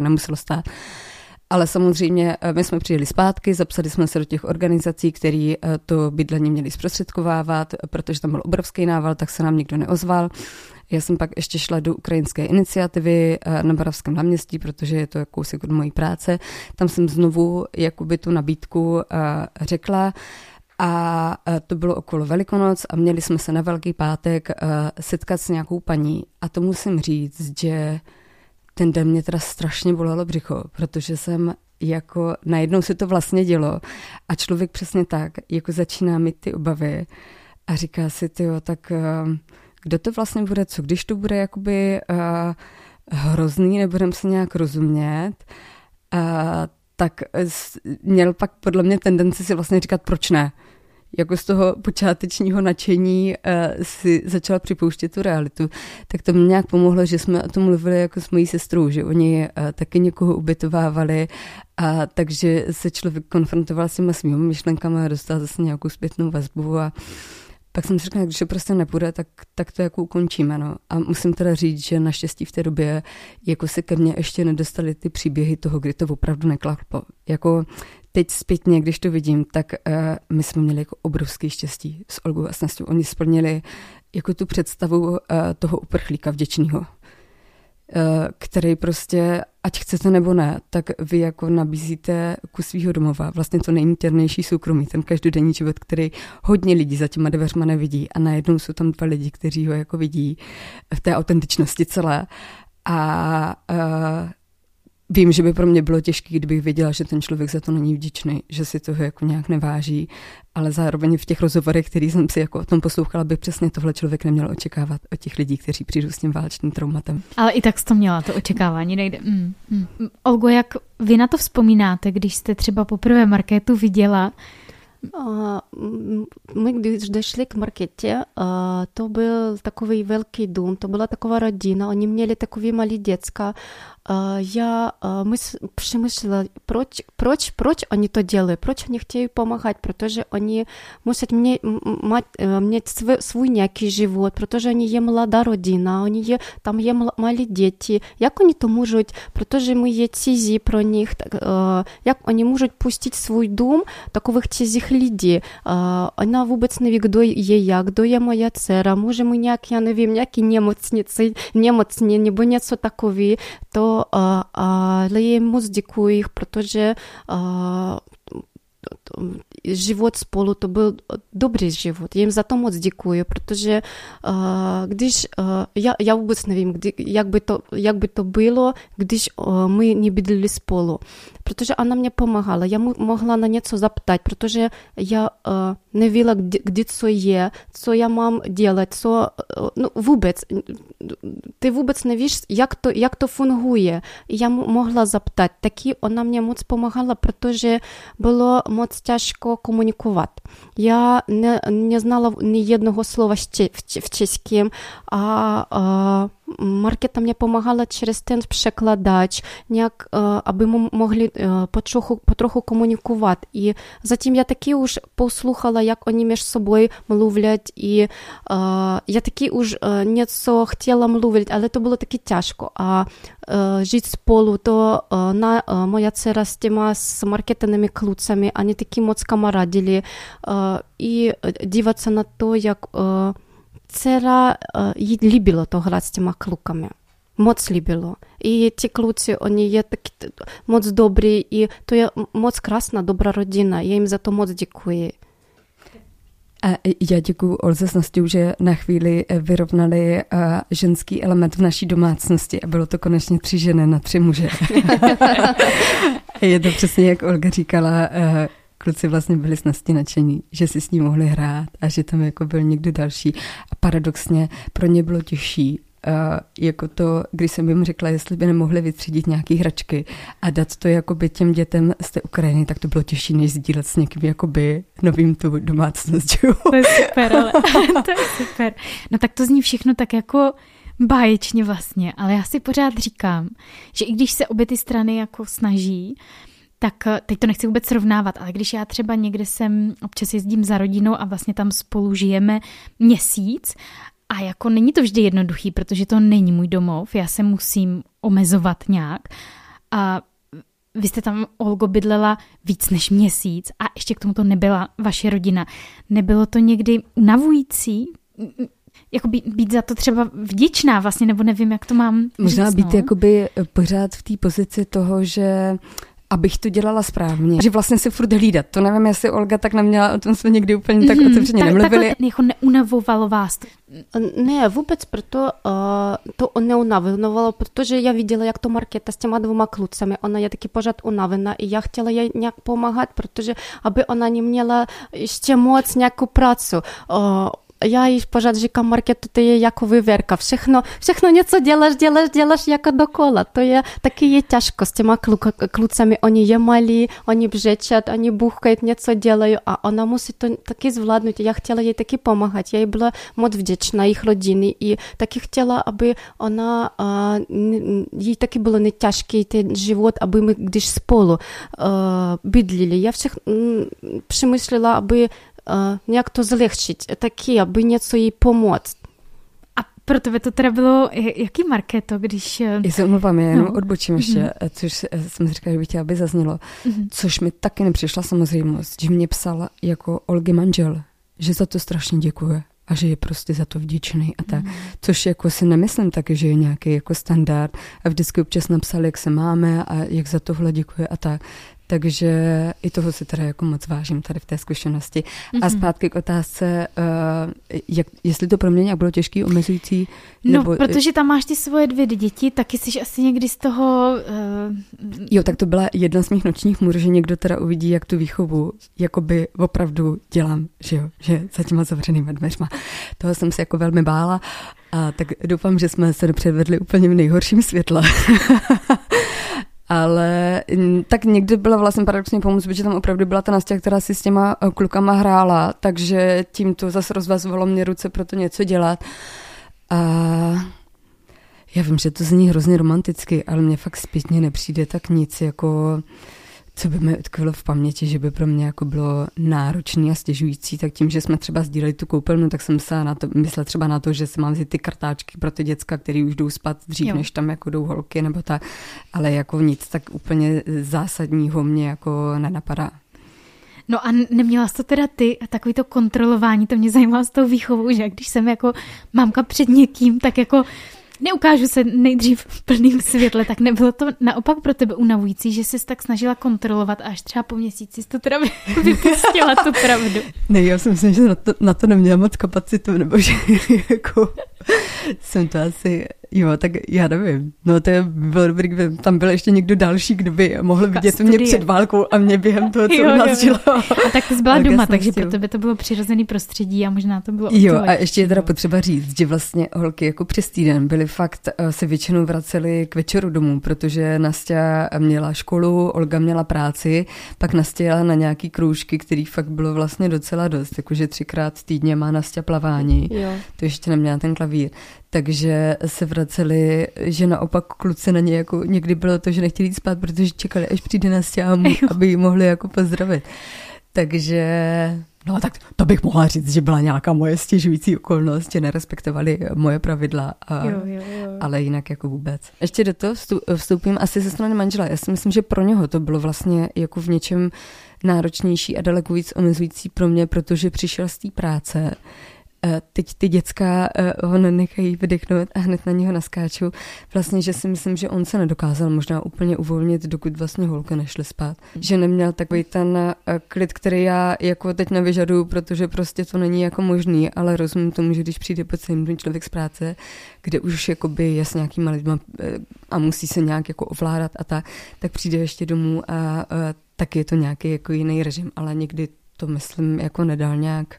nemuselo stát. Ale samozřejmě my jsme přijeli zpátky, zapsali jsme se do těch organizací, které to bydlení měli zprostředkovávat, protože tam byl obrovský nával, tak se nám nikdo neozval. Já jsem pak ještě šla do ukrajinské iniciativy na Baravském náměstí, protože je to kousek od mojí práce. Tam jsem znovu jakoby tu nabídku řekla a to bylo okolo Velikonoc a měli jsme se na Velký pátek setkat s nějakou paní. A to musím říct, že ten den mě teda strašně bolelo břicho, protože jsem jako najednou se to vlastně dělo a člověk přesně tak jako začíná mít ty obavy a říká si, tyjo, tak kdo to vlastně bude, co když to bude jakoby hrozný, nebudem se nějak rozumět, tak měl pak podle mě tendenci si vlastně říkat, proč ne. jako z toho počátečního nadšení si začala připouštět tu realitu, tak to mě nějak pomohlo, že jsme o tom mluvili jako s mojí sestrou, že oni taky někoho ubytovávali, a takže se člověk konfrontoval s těma svými myšlenkami a dostal zase nějakou zpětnou vazbu a pak jsem si řekla, když to prostě nepůjde, tak to jako ukončíme. No. A musím teda říct, že naštěstí v té době jako se ke mně ještě nedostaly ty příběhy toho, kdy to opravdu neklaplo. Jako teď zpětně, když to vidím, tak my jsme měli jako obrovské štěstí s Olgou a s Nastyou. Oni splnili jako tu představu toho uprchlíka vděčného, který prostě, ať chcete nebo ne, tak vy jako nabízíte kus svýho domova. Vlastně to nejinternější soukromí, ten každodenní život, který hodně lidí za těma dveřma nevidí a najednou jsou tam dva lidi, kteří ho jako vidí v té autentičnosti celé. A vím, že by pro mě bylo těžké, kdybych věděla, že ten člověk za to není vděčný, že si toho jako nějak neváží, ale zároveň v těch rozhovorech, které jsem si jako o tom poslouchala, by přesně tohle člověk neměl očekávat od těch lidí, kteří přijdou s tím válečným traumatem. Ale i tak jsi to měla, to očekávání nejde. Olgo, jak vy na to vzpomínáte, když jste třeba poprvé Marketu viděla? My když došli k Marketě, to byl takový velký dům, to byla taková rodina, oni měli takový malý děcka. Я přemýšlela, proč oni to dělají, proč oni chtějí pomáhat, protože oni musí mít svůj nějaký život, protože oni je mladá rodina, oni je, tam je malí děti, jak oni to můžou, protože my je cizí pro nich, tak, jak oni můžou pustit svůj dům takových cizích lidí. Ona vůbec neví, kdo je já, kdo je moja dcera, může mi nějak, já nevím, nějaký nemocnici, nebo něco takový, to ale jim moc děkuji, protože život spolu to byl dobrý život. Jim za to moc děkuji, protože když já vůbec nevím, jak by to bylo, když my nebydleli spolu. Protože ona mě pomáhala, já mohla na něco zaptat, protože já nevěděla, kde co je, co já mám dělat, co, no vůbec, ty vůbec nevíš, jak to funguje. Já mohla zaptat, taky ona mě moc pomáhala, protože bylo moc těžko komunikovat. Já neznala ni jednoho slova v českém a Marketa mě pomáhala через ten překladač, nějak, aby mohli potrochu komunikovat. I zatím já taky už poslouchala, jak oni mezi sobou mluvili i já taky už něco chtěla mluvit, ale to bylo taky těžko. A žít spolu, to moja dcera s těma s Marketinými klucami, oni taky moc kamarádili i dívat se na to, jak dcera jí líbilo to hrát s těma klukami. Moc líbilo. I ti kluci, oni je taky moc dobrý i to je moc krásná, dobrá rodina. Já jim za to moc děkuji. A já děkuju Olze s Nastou, že na chvíli vyrovnali ženský element v naší domácnosti a bylo to konečně 3 ženy na 3 muže. Je to přesně, jak Olga říkala, kluci vlastně byli s Nastí nadšení, že si s ní mohli hrát a že tam jako byl někdo další. A paradoxně pro ně bylo těžší, jako to, když jsem jim řekla, jestli by nemohli vytřídit nějaký hračky a dát to jakoby těm dětem z té Ukrajiny, tak to bylo těžší, než sdílet s někým jakoby novým tu domácnost. To je super, ale to je super. No tak to zní všechno tak jako báječně vlastně, ale já si pořád říkám, že i když se obě ty strany jako snaží, tak teď to nechci vůbec srovnávat, ale když já třeba někde jsem, občas jezdím za rodinou a vlastně tam spolu žijeme měsíc a jako není to vždy jednoduchý, protože to není můj domov, já se musím omezovat nějak a vy jste tam, Olgo, bydlela víc než měsíc a ještě k tomu to nebyla vaše rodina. Nebylo to někdy unavující? Jako být za to třeba vděčná vlastně, nebo nevím, jak to mám možná říct, být jakoby pořád v té pozici toho, že abych to dělala správně. Že vlastně se furt hlídat. To nevím, jestli Olga tak neměla, o tom jsme někdy úplně tak otevřeně nemluvili. Takhle neunavovalo vás? Ne, vůbec proto to neunavovalo, protože já viděla, jak to Marketa s těma 2 klucami. Ona je taky pořád unavená i já chtěla jí nějak pomáhat, protože aby ona neměla ještě moc nějakou prácu. ja jej w porządku, że Marketa to jest jako wywierka. Wszystko nieco delasz jako dokoła. To jest takie ciężko z tymi klucami. Oni je mali, oni brzeczą, oni buchkają, nieco delają, a ona musi to takie zwładnąć. Ja chciała jej takie pomagać. Ja jej była mod wdzięczna, ich rodziny i takie chciała, aby ona, jej takie było nie ciężkie ten żywot, aby my gdzieś z polu bydlili. Ja wszystko przemyślała, aby nějak to zlehčit, taky, aby něco jí pomoct. A pro tebe to teda bylo, jaký Marketo, když... Já se omlouvám, já jenom odbočím ještě, což jsem říkala, že bych chtěla, aby zaznělo. Což mi taky nepřišla samozřejmost, že mě psala jako Olgy manžel, že za to strašně děkuje a že je prostě za to vděčný a tak. Což jako si nemyslím taky, že je nějaký jako standard a vždycky občas napsali, jak se máme a jak za tohle děkuje a tak. Takže i toho si teda jako moc vážím tady v té zkušenosti. A zpátky k otázce, jestli to pro mě nějak bylo těžký, omezující? Nebo... No, protože tam máš ty svoje dvě děti, taky jsi asi někdy z toho... Jo, tak to byla jedna z mých nočních můr, že někdo teda uvidí, jak tu výchovu jakoby opravdu dělám, že jo, že za těma zavřenýma dveřma. Toho jsem se jako velmi bála a tak doufám, že jsme se dopředvedli úplně v nejhorším světle. Ale tak někdy byla vlastně paradoxně pomoc, protože tam opravdu byla ta Nastě, která si s těma klukama hrála, takže tím to zase rozvazovalo mě ruce pro to něco dělat. A já vím, že to zní hrozně romanticky, ale mně fakt zpětně nepřijde tak nic, jako co by mi utkvilo v paměti, že by pro mě jako bylo náročný a stěžující, tak tím, že jsme třeba sdíleli tu koupelnu, tak jsem se na to, myslela třeba na to, že si mám vzít ty kartáčky pro ty děcka, který už jdou spát dřív, než tam jako jdou holky nebo tak, ale jako nic tak úplně zásadního mě jako nenapadá. No a neměla jsi to teda ty, takový to kontrolování, to mě zajímalo s tou výchovou, že když jsem jako mamka před někým, tak jako... Neukážu se nejdřív v plném světle, tak nebylo to naopak pro tebe unavující, že jsi tak snažila kontrolovat a až třeba po měsíci jsi to teda vypustila tu pravdu. Ne, já si myslím, že na to neměla moc kapacitu, nebo že jako jsem to asi... Jo, tak já nevím. No to bylo dobrý, kdyby tam byl ještě někdo další, kdo by mohl vidět mě před válkou a mě během toho, co u nás žilo. A tak jsi byla doma, takže pro tebe to bylo přirozený prostředí a možná to bylo... Jo, a ještě je teda potřeba říct, že vlastně holky jako přes týden byly fakt, se většinou vracely k večeru domů, protože Nastya měla školu, Olga měla práci, pak Nastya jela na nějaký kroužky, který fakt bylo vlastně docela dost, jakože 3x týdně má Nastya plavání. Jo. To ještě neměla ten klavír. Takže se vraceli, že naopak kluci na ně jako někdy bylo to, že nechtěli jít spát, protože čekali, až přijde Nastya, aby ji mohli jako pozdravit. Takže, no tak to bych mohla říct, že byla nějaká moje stěžující okolnost, že nerespektovali moje pravidla, ale jinak jako vůbec. Ještě do toho vstoupím asi ze strany manžela. Já si myslím, že pro něho to bylo vlastně jako v něčem náročnější a daleko víc omezující pro mě, protože přišel z té práce. Teď ty děcka ho nenechají vydechnout a hned na něho naskáčou. Vlastně, že si myslím, že on se nedokázal možná úplně uvolnit, dokud vlastně holky nešly spát. Že neměl takový ten klid, který já jako teď nevyžaduju, protože prostě to není jako možný, ale rozumím tomu, že když přijde po celým dnu člověk z práce, kde už jakoby je s nějakýma lidma a musí se nějak jako ovládat a tak přijde ještě domů a tak je to nějaký jako jiný režim, ale někdy to myslím jako nedal nějak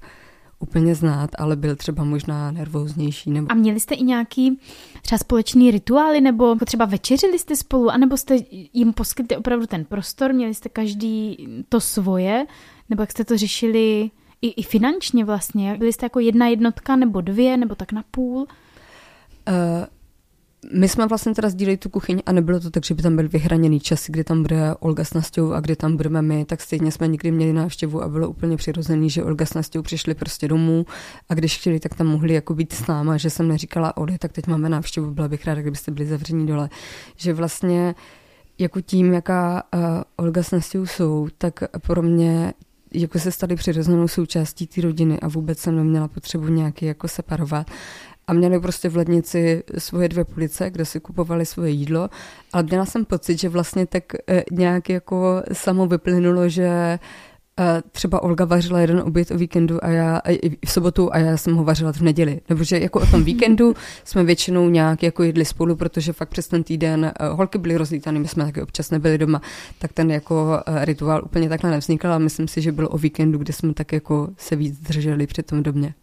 úplně znát, ale byl třeba možná nervóznější. Nebo... A měli jste i nějaký třeba společný rituály, nebo třeba večeřili jste spolu, anebo jste jim poskytli opravdu ten prostor, měli jste každý to svoje, nebo jak jste to řešili i finančně vlastně? Byli jste jako jedna jednotka, nebo dvě, nebo tak na půl? My jsme vlastně teda sdíleli tu kuchyň a nebylo to tak, že by tam byl vyhraněný čas, kdy tam bude Olga s Nastyou a kdy tam budeme my, tak stejně jsme nikdy měli návštěvu a bylo úplně přirozený, že Olga s Nastyou přišli prostě domů a když chtěli, tak tam mohli jako být s náma, že jsem neříkala Oli, tak teď máme návštěvu, byla bych ráda, kdybyste byli zavření dole, že vlastně jako tím, jaká Olga s Nastyou jsou, tak pro mě jako se staly přirozenou součástí té rodiny a vůbec jsem neměla potřebu nějaký jako separovat. A měli prostě v lednici svoje dvě police, kde si kupovali svoje jídlo, ale měla jsem pocit, že vlastně tak nějak jako samo vyplynulo, že třeba Olga vařila jeden oběd o víkendu v sobotu a já jsem ho vařila v neděli. Nebo že jako o tom víkendu jsme většinou nějak jako jedli spolu, protože fakt přes ten týden holky byly rozlítané, my jsme taky občas nebyli doma, tak ten jako rituál úplně takhle nevznikl, ale myslím si, že byl o víkendu, kde jsme tak jako se víc drželi při tom domě.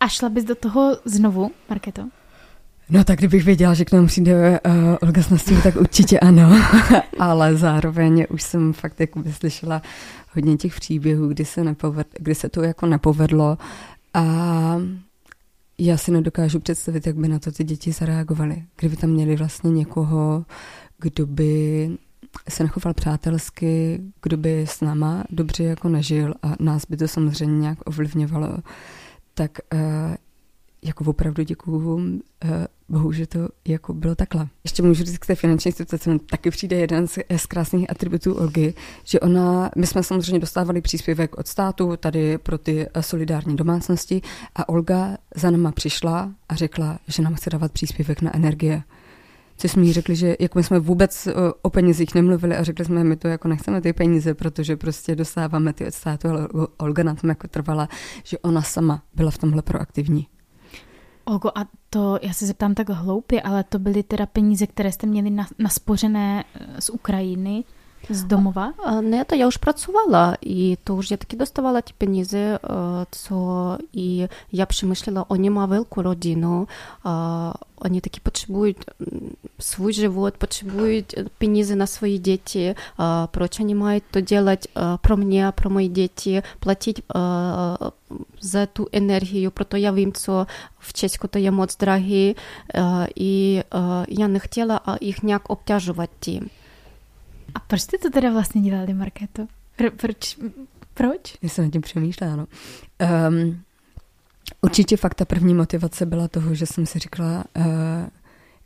A šla bys do toho znovu, Marketo? No tak kdybych věděla, že k nám přijde Olga s Nastyou, tak určitě ano. Ale zároveň už jsem fakt jako slyšela hodně těch příběhů, kdy se to nepovedlo. A já si nedokážu představit, jak by na to ty děti zareagovaly. Kdyby tam měli vlastně někoho, kdo by se nechoval přátelsky, kdo by s náma dobře jako nežil a nás by to samozřejmě nějak ovlivňovalo. Tak jako opravdu děkuju Bohu, že to jako bylo takhle. Ještě můžu říct k té finanční situaci, taky přijde jeden z krásných atributů Olgy, že my jsme samozřejmě dostávali příspěvek od státu tady pro ty solidární domácnosti a Olga za náma přišla a řekla, že nám chce dávat příspěvek na energie. Což jsme jí řekli, že jako my jsme vůbec o penězích nemluvili a řekli jsme, my to jako nechceme ty peníze, protože prostě dostáváme ty od státu, ale Olga na tom jako trvala, že ona sama byla v tomhle proaktivní. Olgo, a to, já se zeptám tak hloupě, ale to byly teda peníze, které jste měli naspořené z Ukrajiny, z domova? Ne, to já už pracovala i to už já taky dostávala ty peníze, co i já přemýšlela, oni mají velkou rodinu, oni taky potřebují svůj život, potřebují peníze na svoje děti, proč oni mají to dělat pro mě, pro moje děti, platit za tu energii, proto já vím, co v Česku to je moc drahý i já nechtěla jich nějak obtěžovat tím. A proč jste to teda vlastně dělali, Markéto? Proč? Já jsem nad tím přemýšlela, no. Určitě fakt ta první motivace byla toho, že jsem si říkala,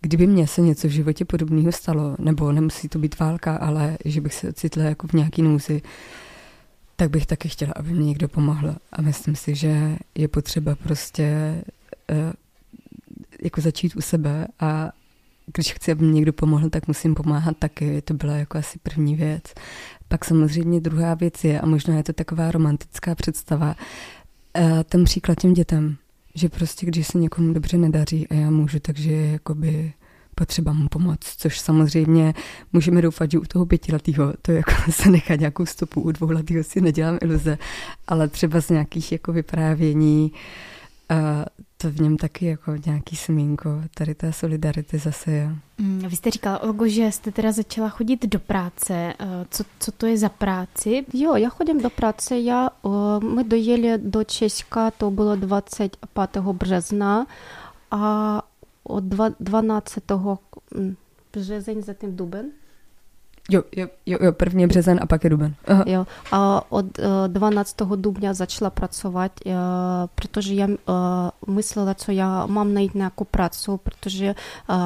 kdyby mně se něco v životě podobného stalo, nebo nemusí to být válka, ale že bych se ocitla jako v nějaký nouzi, tak bych taky chtěla, aby mě někdo pomohl. A myslím si, že je potřeba prostě jako začít u sebe a když chci, aby mě někdo pomohl, tak musím pomáhat taky. To byla jako asi první věc. Pak samozřejmě druhá věc je, a možná je to taková romantická představa, ten příklad těm dětem, že prostě, když se někomu dobře nedaří a já můžu, takže je jakoby potřeba mu pomoct, což samozřejmě můžeme doufat, že u toho 5letého to jako se nechá nějakou stopu, u 2letého si nedělám iluze, ale třeba z nějakých jako vyprávění to v něm taky jako nějaký semínko, tady ta solidarity zase je. Vy jste říkala, Olgo, že jste teda začala chodit do práce. Co to je za práci? Jo, já chodím do práce. My dojeli do Česka, to bylo 25. března a od 12. březeň, zatím duben. Jo, první březen a pak je duben. Aha. Jo, a od 12. dubna začala pracovat, protože já myslela, co já mám najít nějakou prácu, protože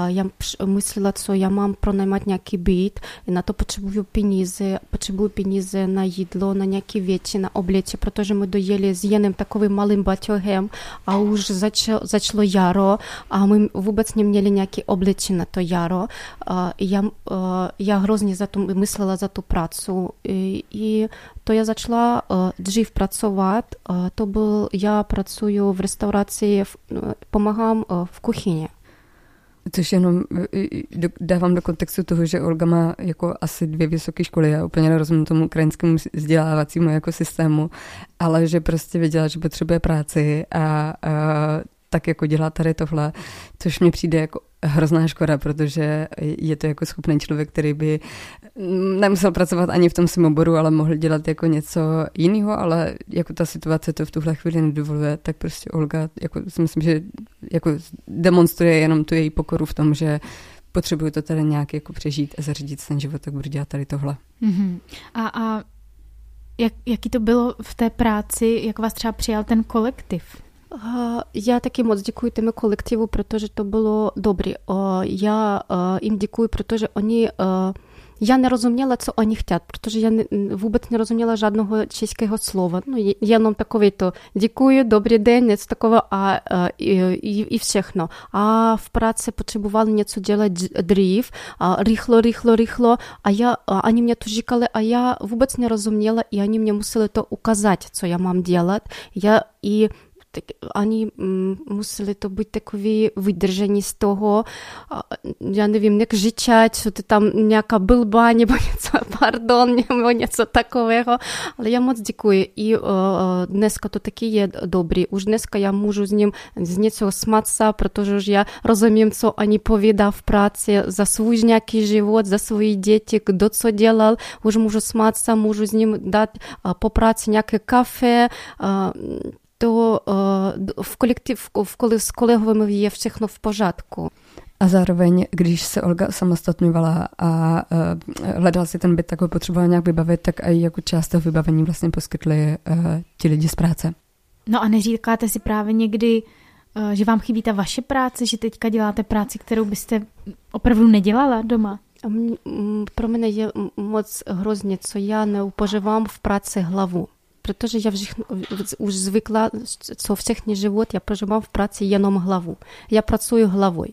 já myslela, co já mám pronajmat nějaký byt, i na to potřebuju peníze na jídlo, na nějaké věci, na oblečení, protože my dojeli s jiným takovým malým baťohem a už začalo jaro a my vůbec neměli nějaké oblečení na to jaro. Já hrozně myslela za tu prácu. I to já začala dřív pracovat. Já pracuju v restauraci, pomáhám v kuchyni. Což jenom dávám do kontextu toho, že Olga má jako asi 2 vysoké školy. Já úplně nerozumím tomu ukrajinskému vzdělávacímu jako systému, ale že prostě věděla, že potřebuje práci a tak jako dělá tady tohle, což mně přijde jako hrozná škoda, protože je to jako schopný člověk, který by nemusel pracovat ani v tom svém oboru, ale mohl dělat jako něco jiného, ale jako ta situace to v tuhle chvíli nedovoluje, tak prostě Olga, jako si myslím, že jako demonstruje jenom tu její pokoru v tom, že potřebuju to tady nějak jako přežít a zařídit ten život, tak budu dělat tady tohle. Mm-hmm. A jaký to bylo v té práci, jak vás třeba přijal ten kolektiv? Я таки моц дякую тим колективу, протоже то було добре. Я їм дякую, протоже вони я не розуміла, що вони хочуть, протоже я вůbec не розуміла жодного чеського слова. Ну, я нам таковий то дякую, добрий день, це такого і всехно. А в праці потребували něco dělat dřív, rychlo, а я вони мені то říkали, а я вůbec не розуміла, і вони мені мусили то указати, що я мам делать. Я і tak oni museli to být takový vydržení z toho, já nevím, nějak řičat, že to tam nějaká blba, nebo něco, pardon, nebo něco takového, ale já moc děkuji i dneska to taky je dobrý, už dneska já můžu s ním z něco smat se, protože už já rozumím, co oni povídá v práci, za svůj nějaký život, za svoje děti, kdo co dělal, už můžu smat se, můžu s ním dát po práci nějaké kafe, to v kolektiv, s kolegovými je všechno v pořádku. A zároveň, když se Olga samostatňovala a hledala si ten byt, tak ho potřebovala nějak vybavit, tak i jako část toho vybavení vlastně poskytli ti lidi z práce. No a neříkáte si právě někdy, že vám chybí ta vaše práce, že teďka děláte práci, kterou byste opravdu nedělala doma? Pro mě je moc hrozně, co já neupožívám v práci hlavu. Protože já už zvykla, co všechny život, já prožívám v práci jenom hlavu. Já pracuji hlavou.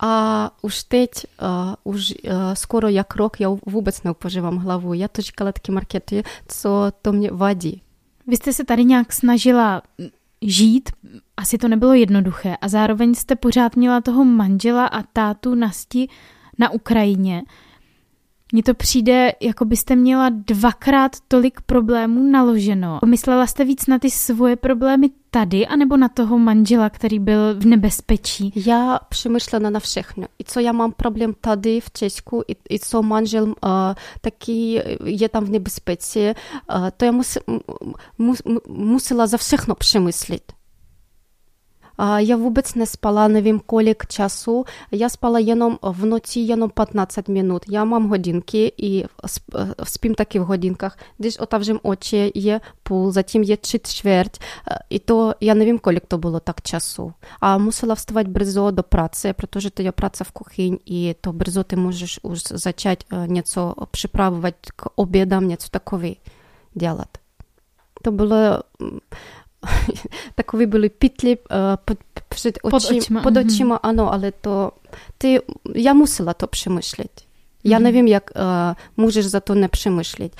A už teď, už skoro jak rok, já vůbec neupožívám hlavu. Já to říkala taky Markety, co to mě vadí. Vy jste se tady nějak snažila žít, asi to nebylo jednoduché. A zároveň jste pořád měla toho manžela a tátu Nasti na Ukrajině. Mně to přijde, jako byste měla dvakrát tolik problémů naloženo. Pomyslela jste víc na ty svoje problémy tady, anebo na toho manžela, který byl v nebezpečí? Já přemýšlela na všechno. I co já mám problém tady v Česku, i co manžel taky je tam v nebezpečí, to já musela za všechno přemyslit. Я вůbec nespala, nevím kolik času, já spala jenom v noci, jenom 15 minut. Já mám hodinky i spím taky v hodinkách. Když otevřím oči, je půl, zatím je 3/4. I to, já nevím kolik to bylo tak času. A musela vstávat brzo do práce, protože to je práce v kuchyni i to brzo ty můžeš už začít něco připravovat k obědám, něco takové dělat. To bylo... Takové byly pytli pod očima, ano, ale to já musela to přemýšlet. Já nevím, jak můžeš za to nepřemýšlet.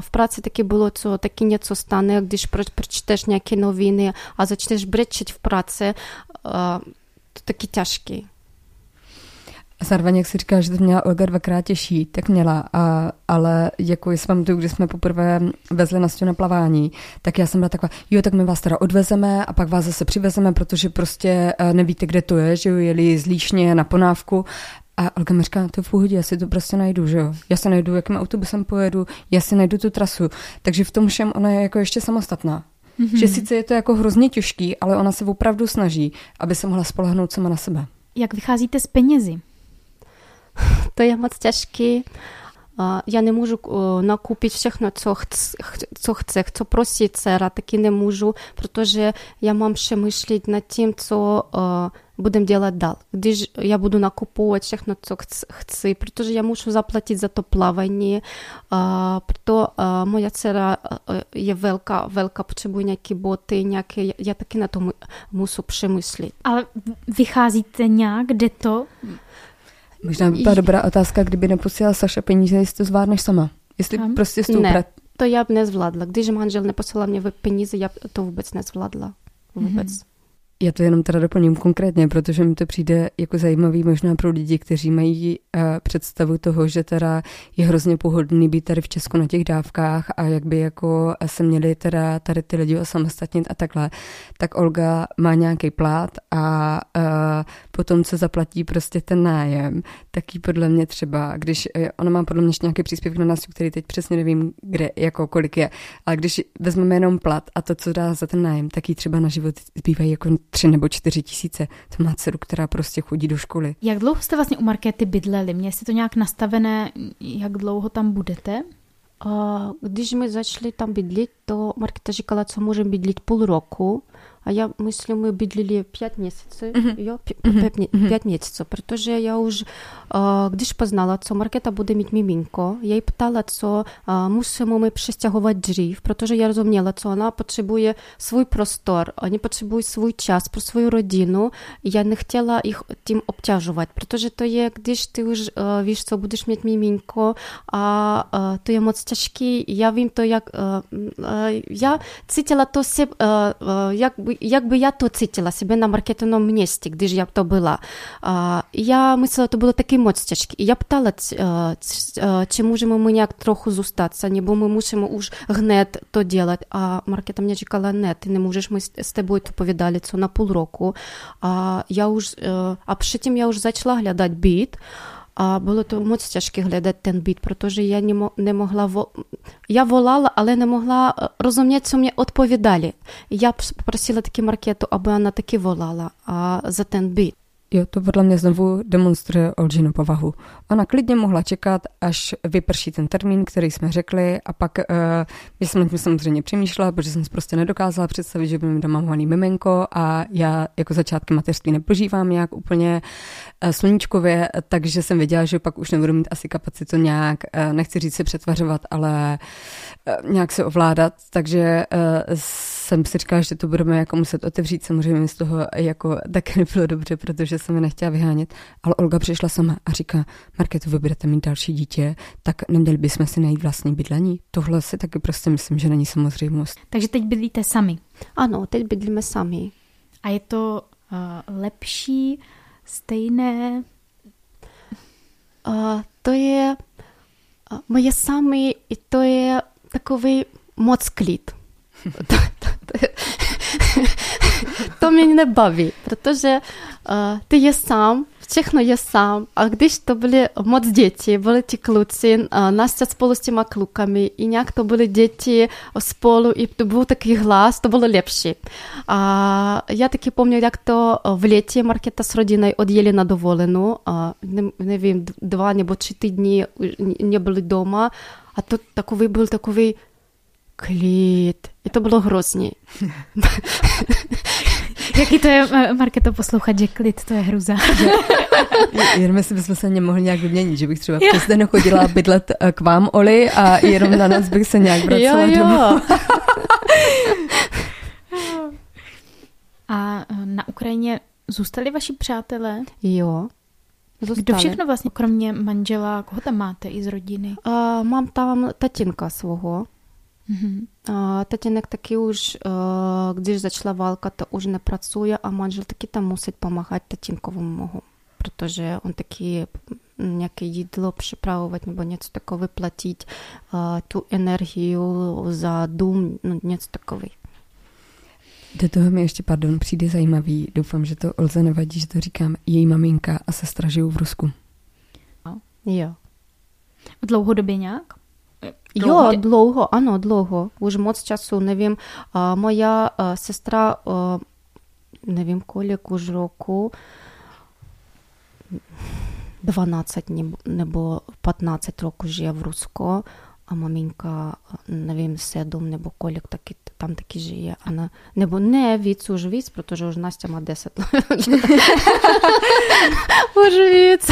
V práci taky bylo, co taky něco stane, když přečteš nějaké noviny a začneš brečet v práci, to taky těžké. A zároveň, jak si říkala, že to měla Olga dvakrát těžší, tak měla, ale jako jestli vám tu, když jsme poprvé vezli Nastě na plavání, tak já jsem byla taková, jo, tak my vás teda odvezeme a pak vás zase přivezeme, protože prostě nevíte, kde to je, že jo, jeli z Líšně na Ponávku. A Olga mi říká, to je v pohodě, já si to prostě najdu, že jo. Já se najdu, jakým autobusem pojedu, já si najdu tu trasu. Takže v tom všem ona je jako ještě samostatná. Mm-hmm. Že sice je to jako hrozně těžký, ale ona se opravdu snaží, aby se mohla spolehnout sama na sebe. Jak vycházíte z penězi? To je moc těžké. Já nemůžu nakoupit všechno, co chce, co prosí dcera, taky nemůžu, protože já mám přemýšlet nad tím, co budem dělat dál. Když já budu nakupovat všechno, co chci, protože já můžu zaplatit za to plavání, proto moja dcera je velká, potřebuje nějaké boty, nějaké, já taky na to musím přemýšlet. Ale vycházíte nějak, kde to... Možná by byla dobrá otázka, kdyby neposílala Sasha peníze, jestli to zvládneš sama. Jestli prostě stouprat. Ne, to já nezvládla. Když manžel neposílal mě peníze, já to vůbec nezvládla. Vůbec. Mm-hmm. Já to jenom teda doplním konkrétně, protože mi to přijde jako zajímavý možná pro lidi, kteří mají představu toho, že teda je hrozně pohodlný být tady v Česku na těch dávkách a jak by jako se měli teda tady ty lidi osamostatnit a takhle. Tak Olga má nějaký plát a potom, co zaplatí prostě ten nájem, tak jí podle mě třeba, když ona má podle mě nějaký příspěvek na Nastě, který teď přesně nevím, kde, jako kolik je, ale když vezmeme jenom plat a to, co dá za ten nájem, tak jí třeba na život zbývají jako 3 nebo 4 tisíce. To má dceru, která prostě chodí do školy. Jak dlouho jste vlastně u Markety bydleli? Měli jste to nějak nastavené, jak dlouho tam budete? Když my začali tam bydlit, to Marketa říkala, co můžeme bydlit půl roku. A já myslím, my bydlili 5 měsíců. Jo, 5 měsíců, protože já už, když poznala, co Marketa bude mít miminko, já ji ptala, co musíme my přestěhovat dřív, protože já rozuměla, co ona potřebuje svůj prostor, oni potřebují svůj čas pro svou rodinu. Já nechtěla jich tím obtěžovat, protože to je, když ty už víš, co budeš mít miminko, a to je moc těžký. Já vím to, jak já cítila to se, jak by jakby ja to odczuwała siebie na Marketinom mieście, gdyż ja to była. Ja myślała, to były takie mocniczki. I ja pytała, czy możemy my jak trochę zostać, nie, bo my musimy już gnet to делать. A Marketa mnie czekała, nie, ty nie możesz, my z tobą to powiedzieli, co na pół roku. A przy tym ja już zaczęła oglądać bit. А було то моць тяжкі глядати тен біт, протож я не могла, я волала, але не могла розуміти, що мені відповідали. Я попросила таки Маркету, аби вона таки волала за ten beat. Jo, to podle mě znovu demonstruje Olžinu povahu. Ona klidně mohla čekat, až vyprší ten termín, který jsme řekli, a pak já jsem nad tím samozřejmě přemýšlela, protože jsem si prostě nedokázala představit, že by mi doma mohla miminko, a já jako začátky mateřství nepožívám nějak úplně sluníčkově, takže jsem věděla, že pak už nebudu mít asi kapacitu nějak, nechci říct se přetvařovat, ale nějak se ovládat, takže jsem si říkala, že to budeme jako muset otevřít, samozřejmě z toho jako taky nebylo dobře, protože jsem je nechtěla vyhánět, ale Olga přišla sama a říká, Marketo, vy budete mít další dítě, tak neměli bychom si najít vlastní bydlení. Tohle si taky prostě myslím, že není samozřejmost. Takže teď bydlíte sami? Ano, teď bydlíme sami. A je to lepší, stejné? To je moje sami, i to je takový moc klid. To mnie nie bawi, protože ty jest sam, všechno je sám. A když to byly moc děti, byly ti kluci, Nastya spolu s těma klukami, i nějak to byly děti spolu, i to byl takový hlas, to bylo lepší. A já taky pomňu, jak to v létě Marketa s rodinou odjeli na dovolenou, nevím, 2 nebo 3 týdny nebyli doma, a to takový byl takový klid. I to bylo hrozný. Jaký to je, Marketo, poslouchat, že klid, to je hruza. Jenom jestli bychom se nemohli nějak vyměnit, že bych třeba přes den chodila bydlet k vám, Oli, a jenom na nás bych se nějak vracela domů. A na Ukrajině zůstali vaši přátelé? Jo. Zůstali. Kdo všechno vlastně, kromě manžela, koho tam máte i z rodiny? Mám tam tatínka svého. Mm-hmm. Tatínek taky už, když začala válka, to už nepracuje, a manžel taky tam musí pomáhat tatínkovému mohu, protože on taky nějaké jídlo připravovat nebo něco takové, platit tu energii za dům, no něco takové. Do toho mi ještě, pardon, přijde zajímavý, doufám, že to Olze nevadí, že to říkám, její maminka a sestra žijou v Rusku. No. Jo. Dlouhodobě nějak? Jo, dlouho, už moc času, nevím, moja sestra, nevím kolik už roku, 12 nebo 15 roku žije v Rusku, a maminka, nevím, 7 nebo kolik taky, tam taky žije, ona, nebo ne, víc, protože už Nastya má 10 let, už víc,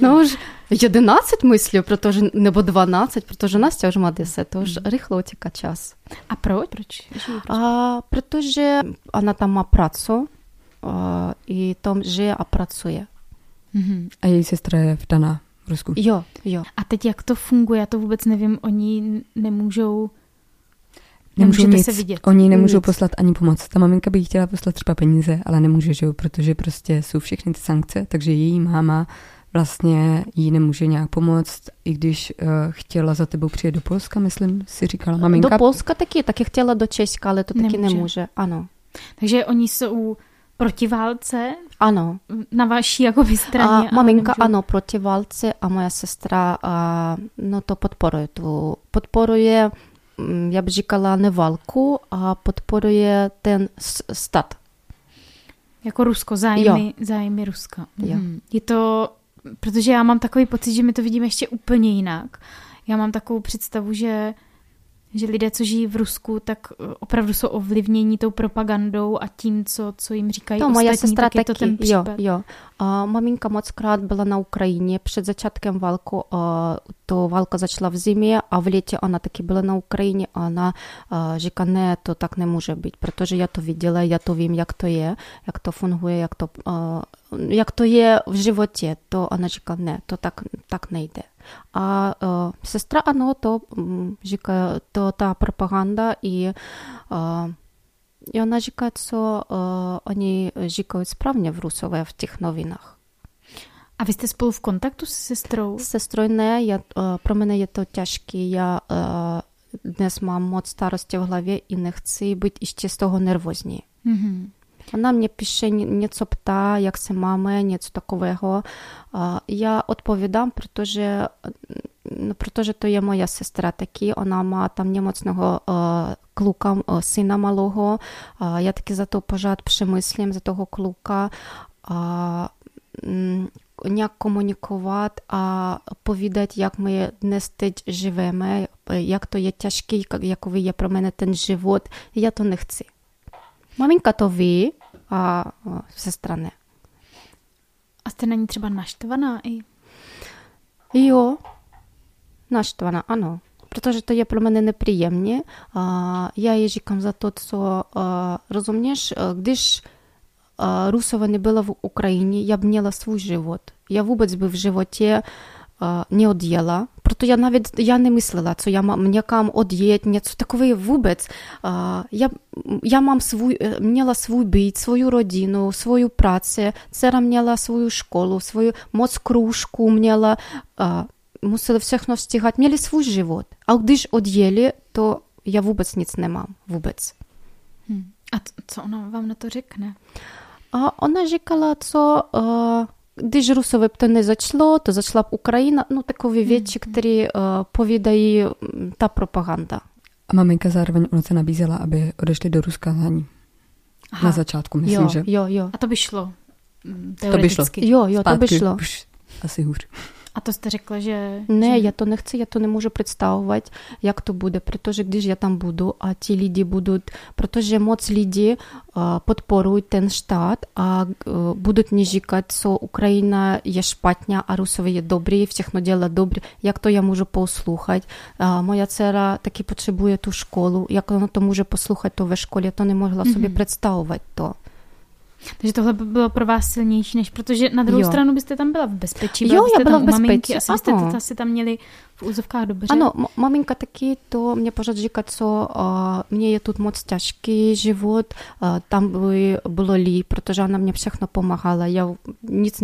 no už 11 myslí, protože, nebo 12, protože Nastya už má 10, to už rychle utíká čas. A proč? Protože ona tam má prácu, i tam žije a pracuje. Mm-hmm. A její sestra je vdaná v Rusku? Jo. A teď jak to funguje, já to vůbec nevím, oni nemůžou... Nemůžete se vidět. Oni nemůžou nic poslat ani pomoc. Ta maminka by jí chtěla poslat třeba peníze, ale nemůže, že jo, protože prostě jsou všechny ty sankce, takže její máma vlastně jí nemůže nějak pomoct, i když chtěla za tebou přijet do Polska, myslím, si říkala maminka. Do Polska taky chtěla do Česka, ale to taky nemůže. Ano. Takže oni jsou proti válce? Ano. Na vaší jakoby straně? A maminka, ano, proti válce, a moja sestra, no to podporuje. Podporuje, já bych říkala, ne válku, a podporuje ten stát. Jako Rusko, zájmy Ruska. Hmm. Je to... Protože já mám takový pocit, že my to vidíme ještě úplně jinak. Já mám takovou představu, že lidé, co žijí v Rusku, tak opravdu jsou ovlivněni tou propagandou a tím, co jim říkají ostatní, moje sestra tak je to ten případ. Jo. Maminka mockrát byla na Ukrajině před začátkem války. To válka začala v zimě, a v létě ona taky byla na Ukrajině, a ona říká, ne, to tak nemůže být, protože já to viděla, já to vím, jak to je, jak to funguje, jak to je v životě, to ona říká, ne, to tak nejde. A sestra, ano, to říká, to ta propaganda, i I ona říká, co oni říkají správně v Rusové v těch novinách. A vy jste spolu v kontaktu s sestrou? S sestrou ne, pro mě je to těžké. Já dnes mám moc starosti v hlavě i nechci být ještě z toho nervózní. Mm-hmm. Ona mě píše, něco ptá, jak se máme, něco takového. Já odpovídám, protože to je moja sestra taky, ona má tam nemocného kluka, syna malého. Já taky za to pořád přemýšlím, za toho kluka. Nějak komunikovat a povídat, jak my dnes teď žijeme, jak to je těžký, jakový je pro mě ten život. Já to nechci. Maminka to ví a sestra ne. A jste na ní třeba naštvaná i? Jo, naštvaná, ano. Protože to je pro mě nepříjemné. Já jí říkám za to, co rozumíš, když Rusové nebylo v Ukrajině, já by měla svůj život. Já vůbec by v životě neodjela, proto já nawet nemyslela, co já mám někam odjet, něco takové vůbec. Já mám měla svůj byt, svou rodinu, svou práci, dcera měla svou školu, svou moc kroužku měla, musela všechno stíhat, měli svůj život. A když odjeli, to já vůbec nic nemám, vůbec. A co ona vám na to řekne? A ona říkala, co... Když Rusové to не зачло, то зашла б Україна. Ну, такові věci, které povídají ta propaganda. A maminka zároveň ona se nabízela, aby odešli do Ruska za ní. Aha. Na začátku, myslím, jo, že... Jo. A to by šlo? Teoreticky. To by šlo. Jo, zpátky, to by šlo. Už asi hůř. A to jste řekla, že... Ne, já to nechci, já to nemůžu představovat, jak to bude, protože když já tam budu a ti lidi budou, protože moc lidí podporují ten štát a budou mě říkat, co Ukrajina je špatná a Rusové je dobrý, všechno dělá dobrý, jak to já můžu poslouchat. Moja dcera taky potřebuje tu školu, jak ona to může poslouchat to ve škole, to nemohla sobě představovat to. Takže tohle by bylo pro vás silnější, než protože na druhou stranu byste tam byla v bezpečí. Byla byste byla tam v bezpečí. Maminky, asi byste to asi tam měli v úzovkách dobře. Ano, maminka taky, to mě pořád říká, co mě je tu moc těžký život, tam bylo líp, protože ona mě všechno pomáhala, já nic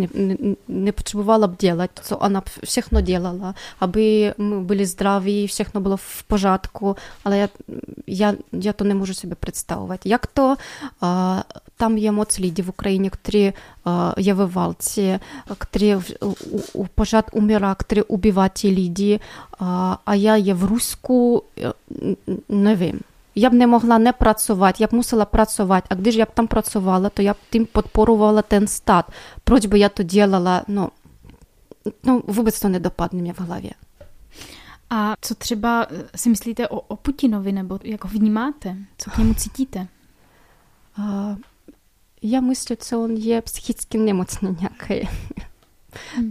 nepotřebovala dělat, co ona všechno dělala, aby byli zdraví, všechno bylo v pořádku, ale já to nemůžu sobie představovat. Jak to, tam je moc lidí v Ukrajině, kteří je ve válce, kteří pořád umírá, kteří ubývají lidi, a já je v Rusku, nevím. Já by nemohla nepracovat, já by musela pracovat, a když já by tam pracovala, to já by tím podporovala ten stát. Proč by já to dělala, no vůbec to nedopadne mě v hlavě. A co třeba si myslíte o Putinovi, nebo jak ho vnímáte? Co k němu cítíte? Я мыслю, что он е психически немощный някой.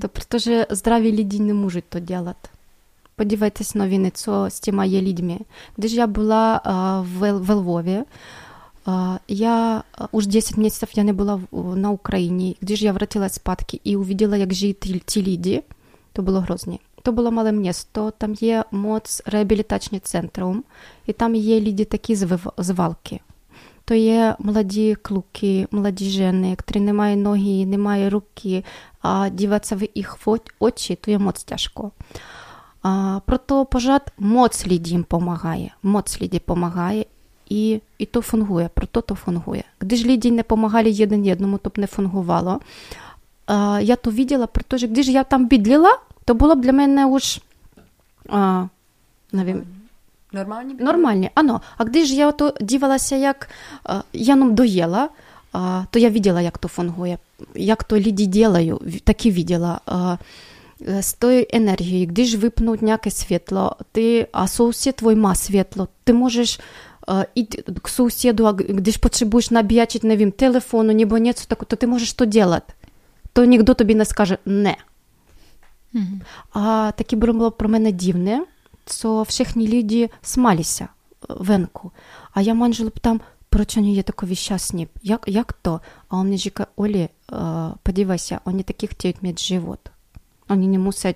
То protože здраві люди не можуть то делать. Подивайтесь новини, що з тими є людьми. Když я була в Львові, я уже 10 місяців я не була на Україні. Když я вратилась спадки і увидела, як живуть ті люди, то було грозно. То було мале місто, там є моц реабілітаційний центр, і там є люди такі з валки. То є молоді клуки, молоді жени, які не мають ноги, не мають руки, а дивитися в їх очі, то є моць тяжко. Прото пожад моць людям помагає, моць людей помагає і то фунгує, прото то фунгує. Коли ж люди не помагали один одному, то б не фунгувало. Я то виділа, прото ж, коли ж я там бідліла, то було б для мене уж, не знаю, Нормальні, ано. А коли ж я то дивилася, як я нам доїла, то я виділа, як то фунгує, як то люди роблять, таки виділа. З тою енергією, коли ж випнуть няке світло, ти, а сусід твій має світло, ти можеш іти к сусіду, а коли ж потребуєш набіячити, не вім, телефону, нібо нєцю таку, то ти можеш то делати. То ніхто тобі не скаже «не». А таке було про мене дивне, co všichni lidi smáli se venku. A já manžel ptám, proč oni je takový šťastní, jak to? A on mě říká, Oli, podívej se, oni taky chtějí mít život. Oni nemusí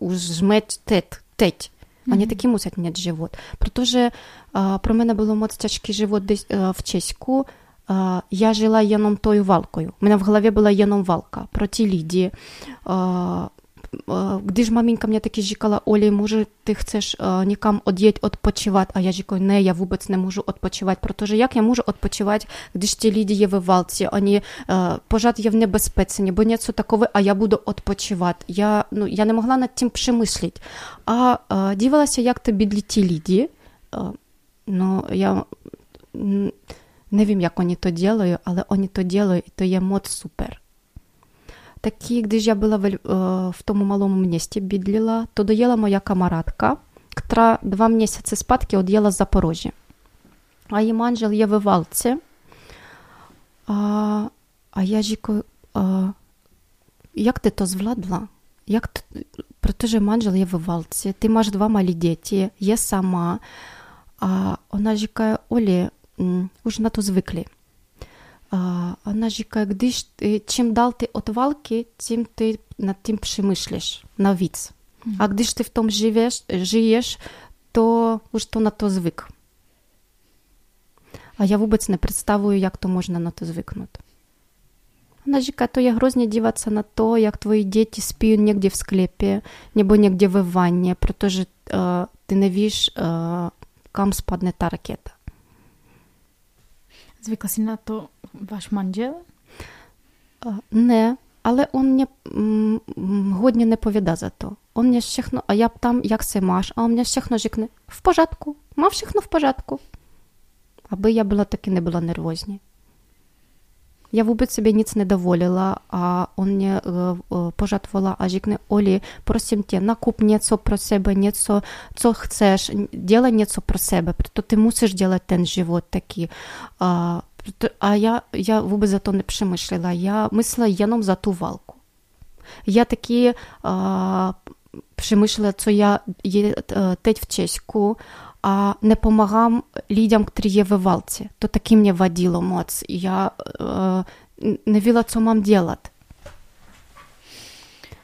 už žmět teď. Вони такі мусять міняти живот. Протоже про мене було моц тяжкий живот десь в Чеську. Я жила єном тою валкою. У мене в голові була єном валка. Про ті ліді. Gdyż maminka mnie takie rzekała, Oli, może ty chcesz nikam odjeć, odpoczywać, a ja rzekłam, nie, ja w ogóle nie mogę odpoczywać, protože jak ja mogę odpoczywać, gdyż ci ludzie w walce, oni pożad je w niebezpieczeństwie, bo nieco takowe, a ja będę odpoczywać. Ja nie mogła nad tym przemyśleć. A dziwiła się, jak to bydli ci ludzie. Ja nie wiem, jak oni to robią, ale oni to robią i to jest moc super. Такі, коли я була в тому малому місті, бідліла, то доїла моя камарадка, яка 2 місяці спадки од'їла з Запоріжжя. А її манжел є в Валці. А я жікаю, як ти то звладла? Про те, що манжел є в Валці, ти маєш 2 малі діти, є сама. А вона жікає, Олі, уже на то звикли. Ona říká, když čím dál ty od války, tím ty nad tím přemýšlíš navíc. A když ty v tom žiješ, to už to na to zvyk. A já vůbec nepředstavuju, jak to možná na to zvyknout. Ona říká, to je hrozně dívat se na to, jak tvoji děti spí někde v sklepě nebo někde ve vaně, protože ty nevíš, kam spadne ta raketa. Zvykla jsi na to váš manžel? Ne, ale on mě hodně nepovědá za to. On mě všechno, a já ptám, jak se máš, a on mě všechno řekne, v pořádku, má všechno v pořádku. Aby já byla taky nebyla nervózní. Já vůbec sebe nic nedovolila a on mě požadovala a řekne, Oli, prosím tě, nakup něco pro sebe, něco, co chceš, dělej něco pro sebe, protože ty musíš dělat ten život taky. A já vůbec za to nepřemýšlela, já myslela jenom za tu válku. Já taky přemýšlela, co já teď v Česku, a не помагам людям, які є в Валці. То таки мені водило моц. Я не віла, що мам делать.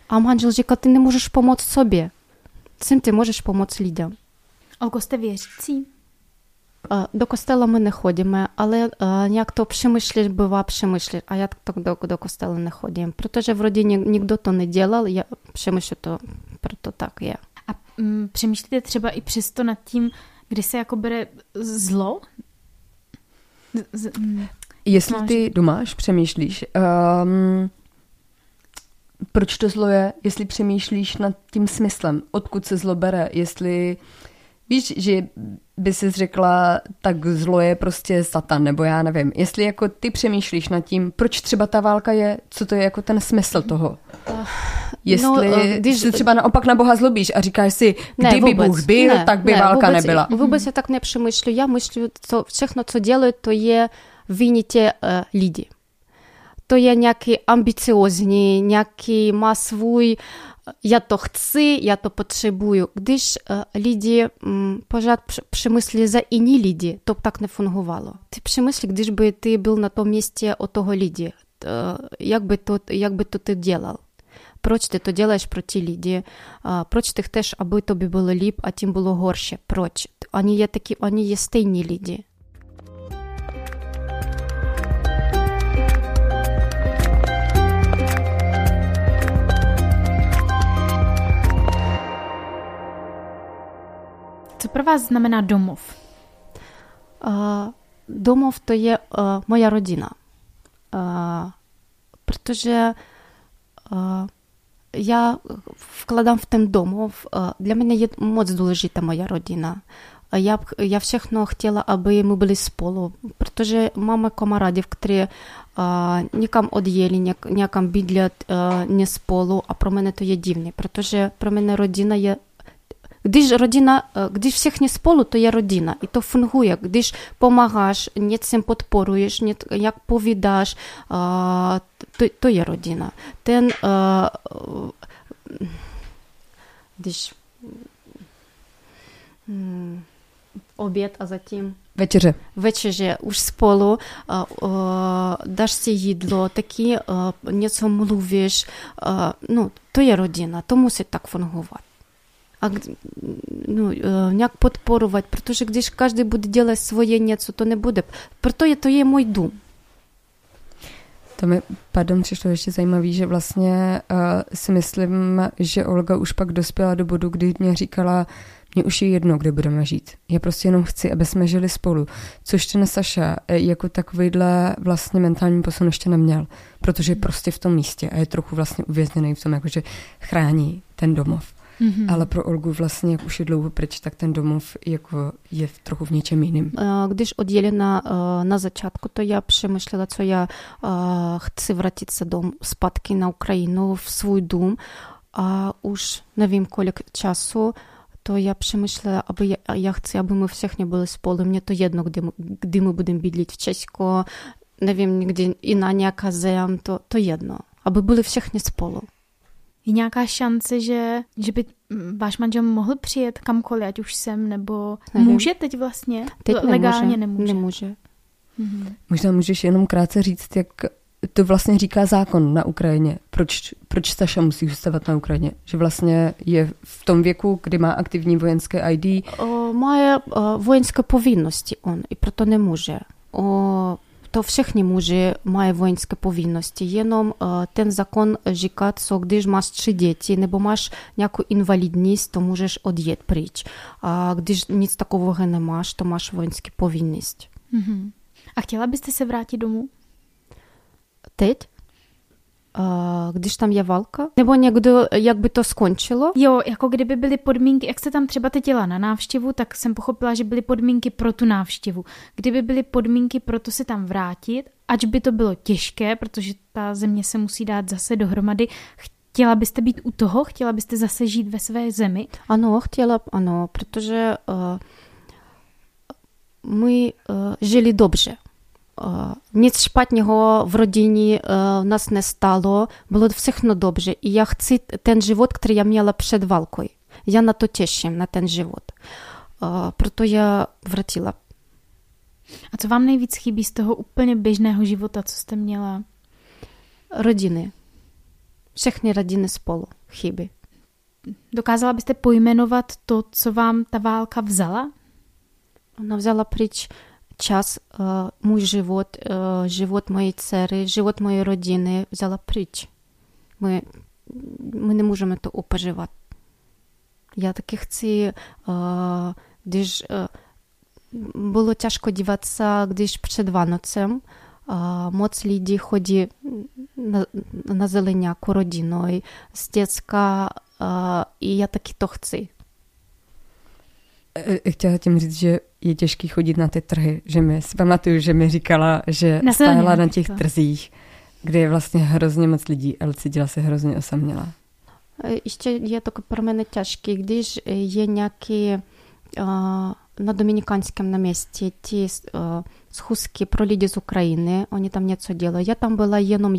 А манжел říká, ти не можеш помочь собі. Цим ти можеш помочь людям. А в костелі? До костела ми не ходимо, але як то примислиш, бува примислиш. А я так до костела не ходим. Протоже в родині ніхто то не делал, я примислю то, прото так я. A přemýšlíte třeba i přesto nad tím, kdy se jako bere zlo? Jestli ty domáš, přemýšlíš, proč to zlo je, jestli přemýšlíš nad tím smyslem, odkud se zlo bere, jestli víš, že by jsi řekla, tak zlo je prostě satan, nebo já nevím. Jestli jako ty přemýšlíš nad tím, proč třeba ta válka je, co to je jako ten smysl toho? Jestli když se třeba naopak na Boha zlobíš a říkáš si, kdyby Bůh byl, tak by válka nebyla. Vůbec já tak nepřemýšlím. Já myslím, co všechno, co dělají, to je viní těch lidí. To je nějaký ambiciozní, nějaký má svůj ja to chcę, ja to potrzebuję. Gdyż ludzie pożad przemyśli za inni ludzi, to tak nie fungowało. Ty przemyśli, gdyż by ty był na tom miejscu o tego ludzi, jakby to ty делал. Proč ty to děláš pro ty lidi? Proč ty chceš, aby tobě bylo líp, a tím bylo horší? Proč? Oni je stejní lidi. Co pro vás znamená domov? Domov to je moja rodina. Protože já vkladám v ten domov. Dla mě je moc důležitá moja rodina. Já všechno chtěla, aby my byli spolu. Protože máme kamarádi, kteří někam odjeli, někam bydlí ne spolu. A pro mě to je divné. Protože pro mě rodina je Když všech nie spolu, to je rodina i to funguje. Když pomáháš, něčím podporuješ, jak povídáš, to je rodina. Když oběd a zatím večeře už spolu, dáš si jídlo, taky něco mluvíš, to je rodina, to musí tak fungovat. як підпорувати, про те, що якщо кожен буде робити своє ніцо, то не буде. Про те, то є мій дум. To mi, přišlo ještě zajímavé, že vlastně si myslím, že Olga už pak dospěla do bodu, kdy mě říkala, mně už je jedno, kde budeme žít. Já prostě jenom chci, aby jsme žili spolu. Což ten Sasha jako takovýhle vlastně mentální posun ještě neměl, protože je prostě v tom místě a je trochu vlastně uvězněný v tom, jakože chrání ten domov. Mm-hmm. Ale pro Olgu vlastně, jak už je dlouho pryč, tak ten domov jako je trochu v něčem jiným. Když oddělena na začátku, to já přemýšlela, co já chci vrátit se dom zpátky na Ukrajinu, v svůj dům. A už nevím, kolik času, to já přemýšlela, aby já chci, aby my všichni byli spolu. Mně to jedno, kdy my budeme bydlit v Česku, nevím, nikdy jiná nějaká zem, to jedno. Aby byli všichni spolu. Je nějaká šance, že by váš manžel mohl přijet kamkoliv, ať už sem, nebo může teď vlastně? Teď legálně nemůže. Mhm. Možná můžeš jenom krátce říct, jak to vlastně říká zákon na Ukrajině. Proč Sasha musí zůstávat na Ukrajině? Že vlastně je v tom věku, kdy má aktivní vojenské ID? Má vojenské povinnosti on, i proto nemůže. То всіх не може, має воїнські повинності. Єном тен закон жіка, що když маєш 3 діти, небо маєш nějakу інвалідність, то можеш од'єд прич. А když ніц такого не маєш, то маєш воїнські повинність. Mm-hmm. А хотіла б ти се вrátit дому? Teď? Když tam je válka? Nebo někdo, jak by to skončilo? Jo, jako kdyby byly podmínky, jak jste tam třeba teď jela na návštěvu, tak jsem pochopila, že byly podmínky pro tu návštěvu. Kdyby byly podmínky pro to se tam vrátit, ač by to bylo těžké, protože ta země se musí dát zase dohromady, chtěla byste být u toho? Chtěla byste zase žít ve své zemi? Ano, chtěla, ano, protože my žili dobře. Nic špatného v rodině u nás nestalo, bylo všechno dobře i já chci ten život, který já měla před válkou. Já na to těším, na ten život. Proto já vrátila. A co vám nejvíc chybí z toho úplně běžného života, co jste měla? Rodiny. Všechny rodiny spolu chybí. Dokázala byste pojmenovat to, co vám ta válka vzala? Ona vzala pryč час, мой живот, живот моей церы, живот моей родины взяла прич. Ми не можемо то опоживати. Я таких ці, де ж було тяжко діватися, де ж перед Ванцем, моц ліді ході на зеленяку родиною, з дітка, і я таки то хочу. Chtěla tím říct, že je těžký chodit na ty trhy, že mi si pamatuju, že mi říkala, že stála na těch trzích, kde je vlastně hrozně moc lidí, ale cítila se hrozně osamělá. Ještě je to pro mě těžký, když je nějaký na Dominikanském na městě ty schůzky pro lidi z Ukrajiny, oni tam něco dělají. Já tam byla jenom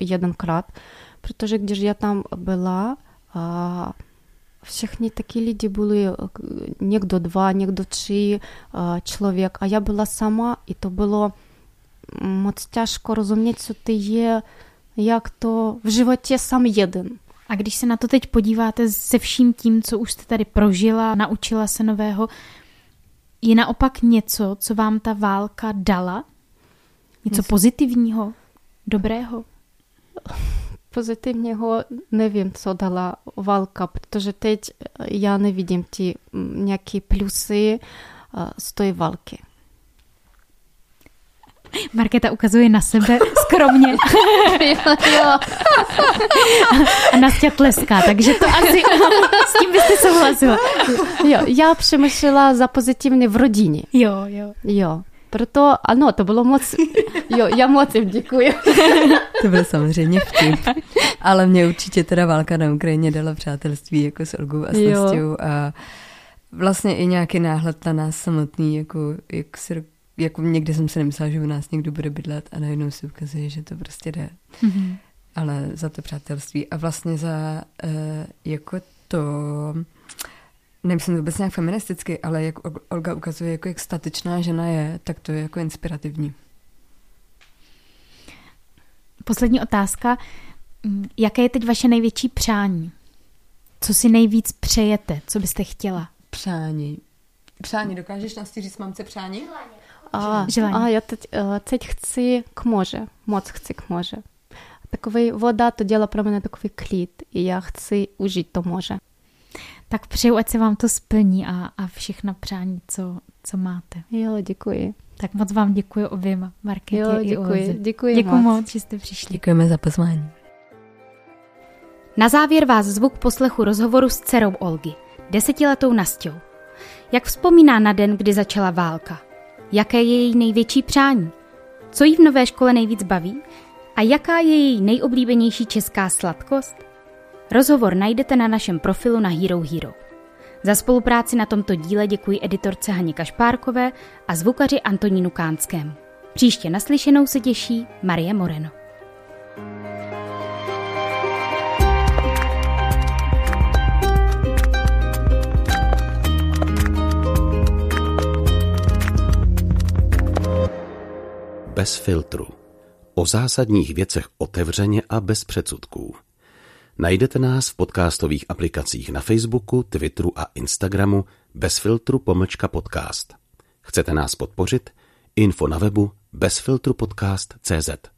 jedenkrát, protože když já tam byla, Všechny taky lidi byli, někdo 2, někdo 3 člověk. A já byla sama i to bylo moc těžko rozumět, co to je, jak to v životě sám jeden. A když se na to teď podíváte se vším tím, co už jste tady prožila, naučila se nového, je naopak něco, co vám ta válka dala? Něco pozitivního, dobrého? Позитивного не вім, що дала валка, потому що я не видим ті ніякі плюси з тої валки. Marketa ukazuje na sebe skromně. A Nastya tleská, takže to asi s tím byste souhlasila. Jo, já přemýšlela za pozitivně v rodině. Jo. Proto ano, to bylo moc... Jo, já moc jim děkuji. To byl samozřejmě vtip. Ale mě určitě teda válka na Ukrajině dala přátelství jako s Olgou a s Nastyou a vlastně i nějaký náhled na nás samotný, jako někde jsem se nemyslela, že u nás někdo bude bydlet a najednou se ukazuje, že to prostě jde. Mm-hmm. Ale za to přátelství a vlastně za jako to... Nemyslím vůbec nějak feministicky, ale jak Olga ukazuje, jako jak statečná žena je, tak to je jako inspirativní. Poslední otázka. Jaké je teď vaše největší přání? Co si nejvíc přejete? Co byste chtěla? Přání. Přání. Dokážeš nám říct, mamce, přání? Želání. A já teď chci k moře. Moc chci k moře. Takový voda to dělá pro mě takový klid. I já chci užít to moře. Tak přeju, ať se vám to splní a všechna přání, co máte. Jo, děkuji. Tak moc vám děkuji oběma, Marketě i Olze. Děkuji moc, že jste přišli. Děkujeme za pozvání. Na závěr vás zvuk poslechu rozhovoru s dcerou Olgy, 10letou Nasťou. Jak vzpomíná na den, kdy začala válka? Jaké je její největší přání? Co jí v nové škole nejvíc baví? A jaká je její nejoblíbenější česká sladkost? Rozhovor najdete na našem profilu na Hero Hero. Za spolupráci na tomto díle děkuji editorce Haně Kašpárkové a zvukaři Antonínu Kánskému. Příště naslyšenou se těší Marie Moreno. Bez filtru. O zásadních věcech otevřeně a bez předsudků. Najdete nás v podcastových aplikacích na Facebooku, Twitteru a Instagramu bezfiltru_podcast. Chcete nás podpořit? Info na webu bezfiltrupodcast.cz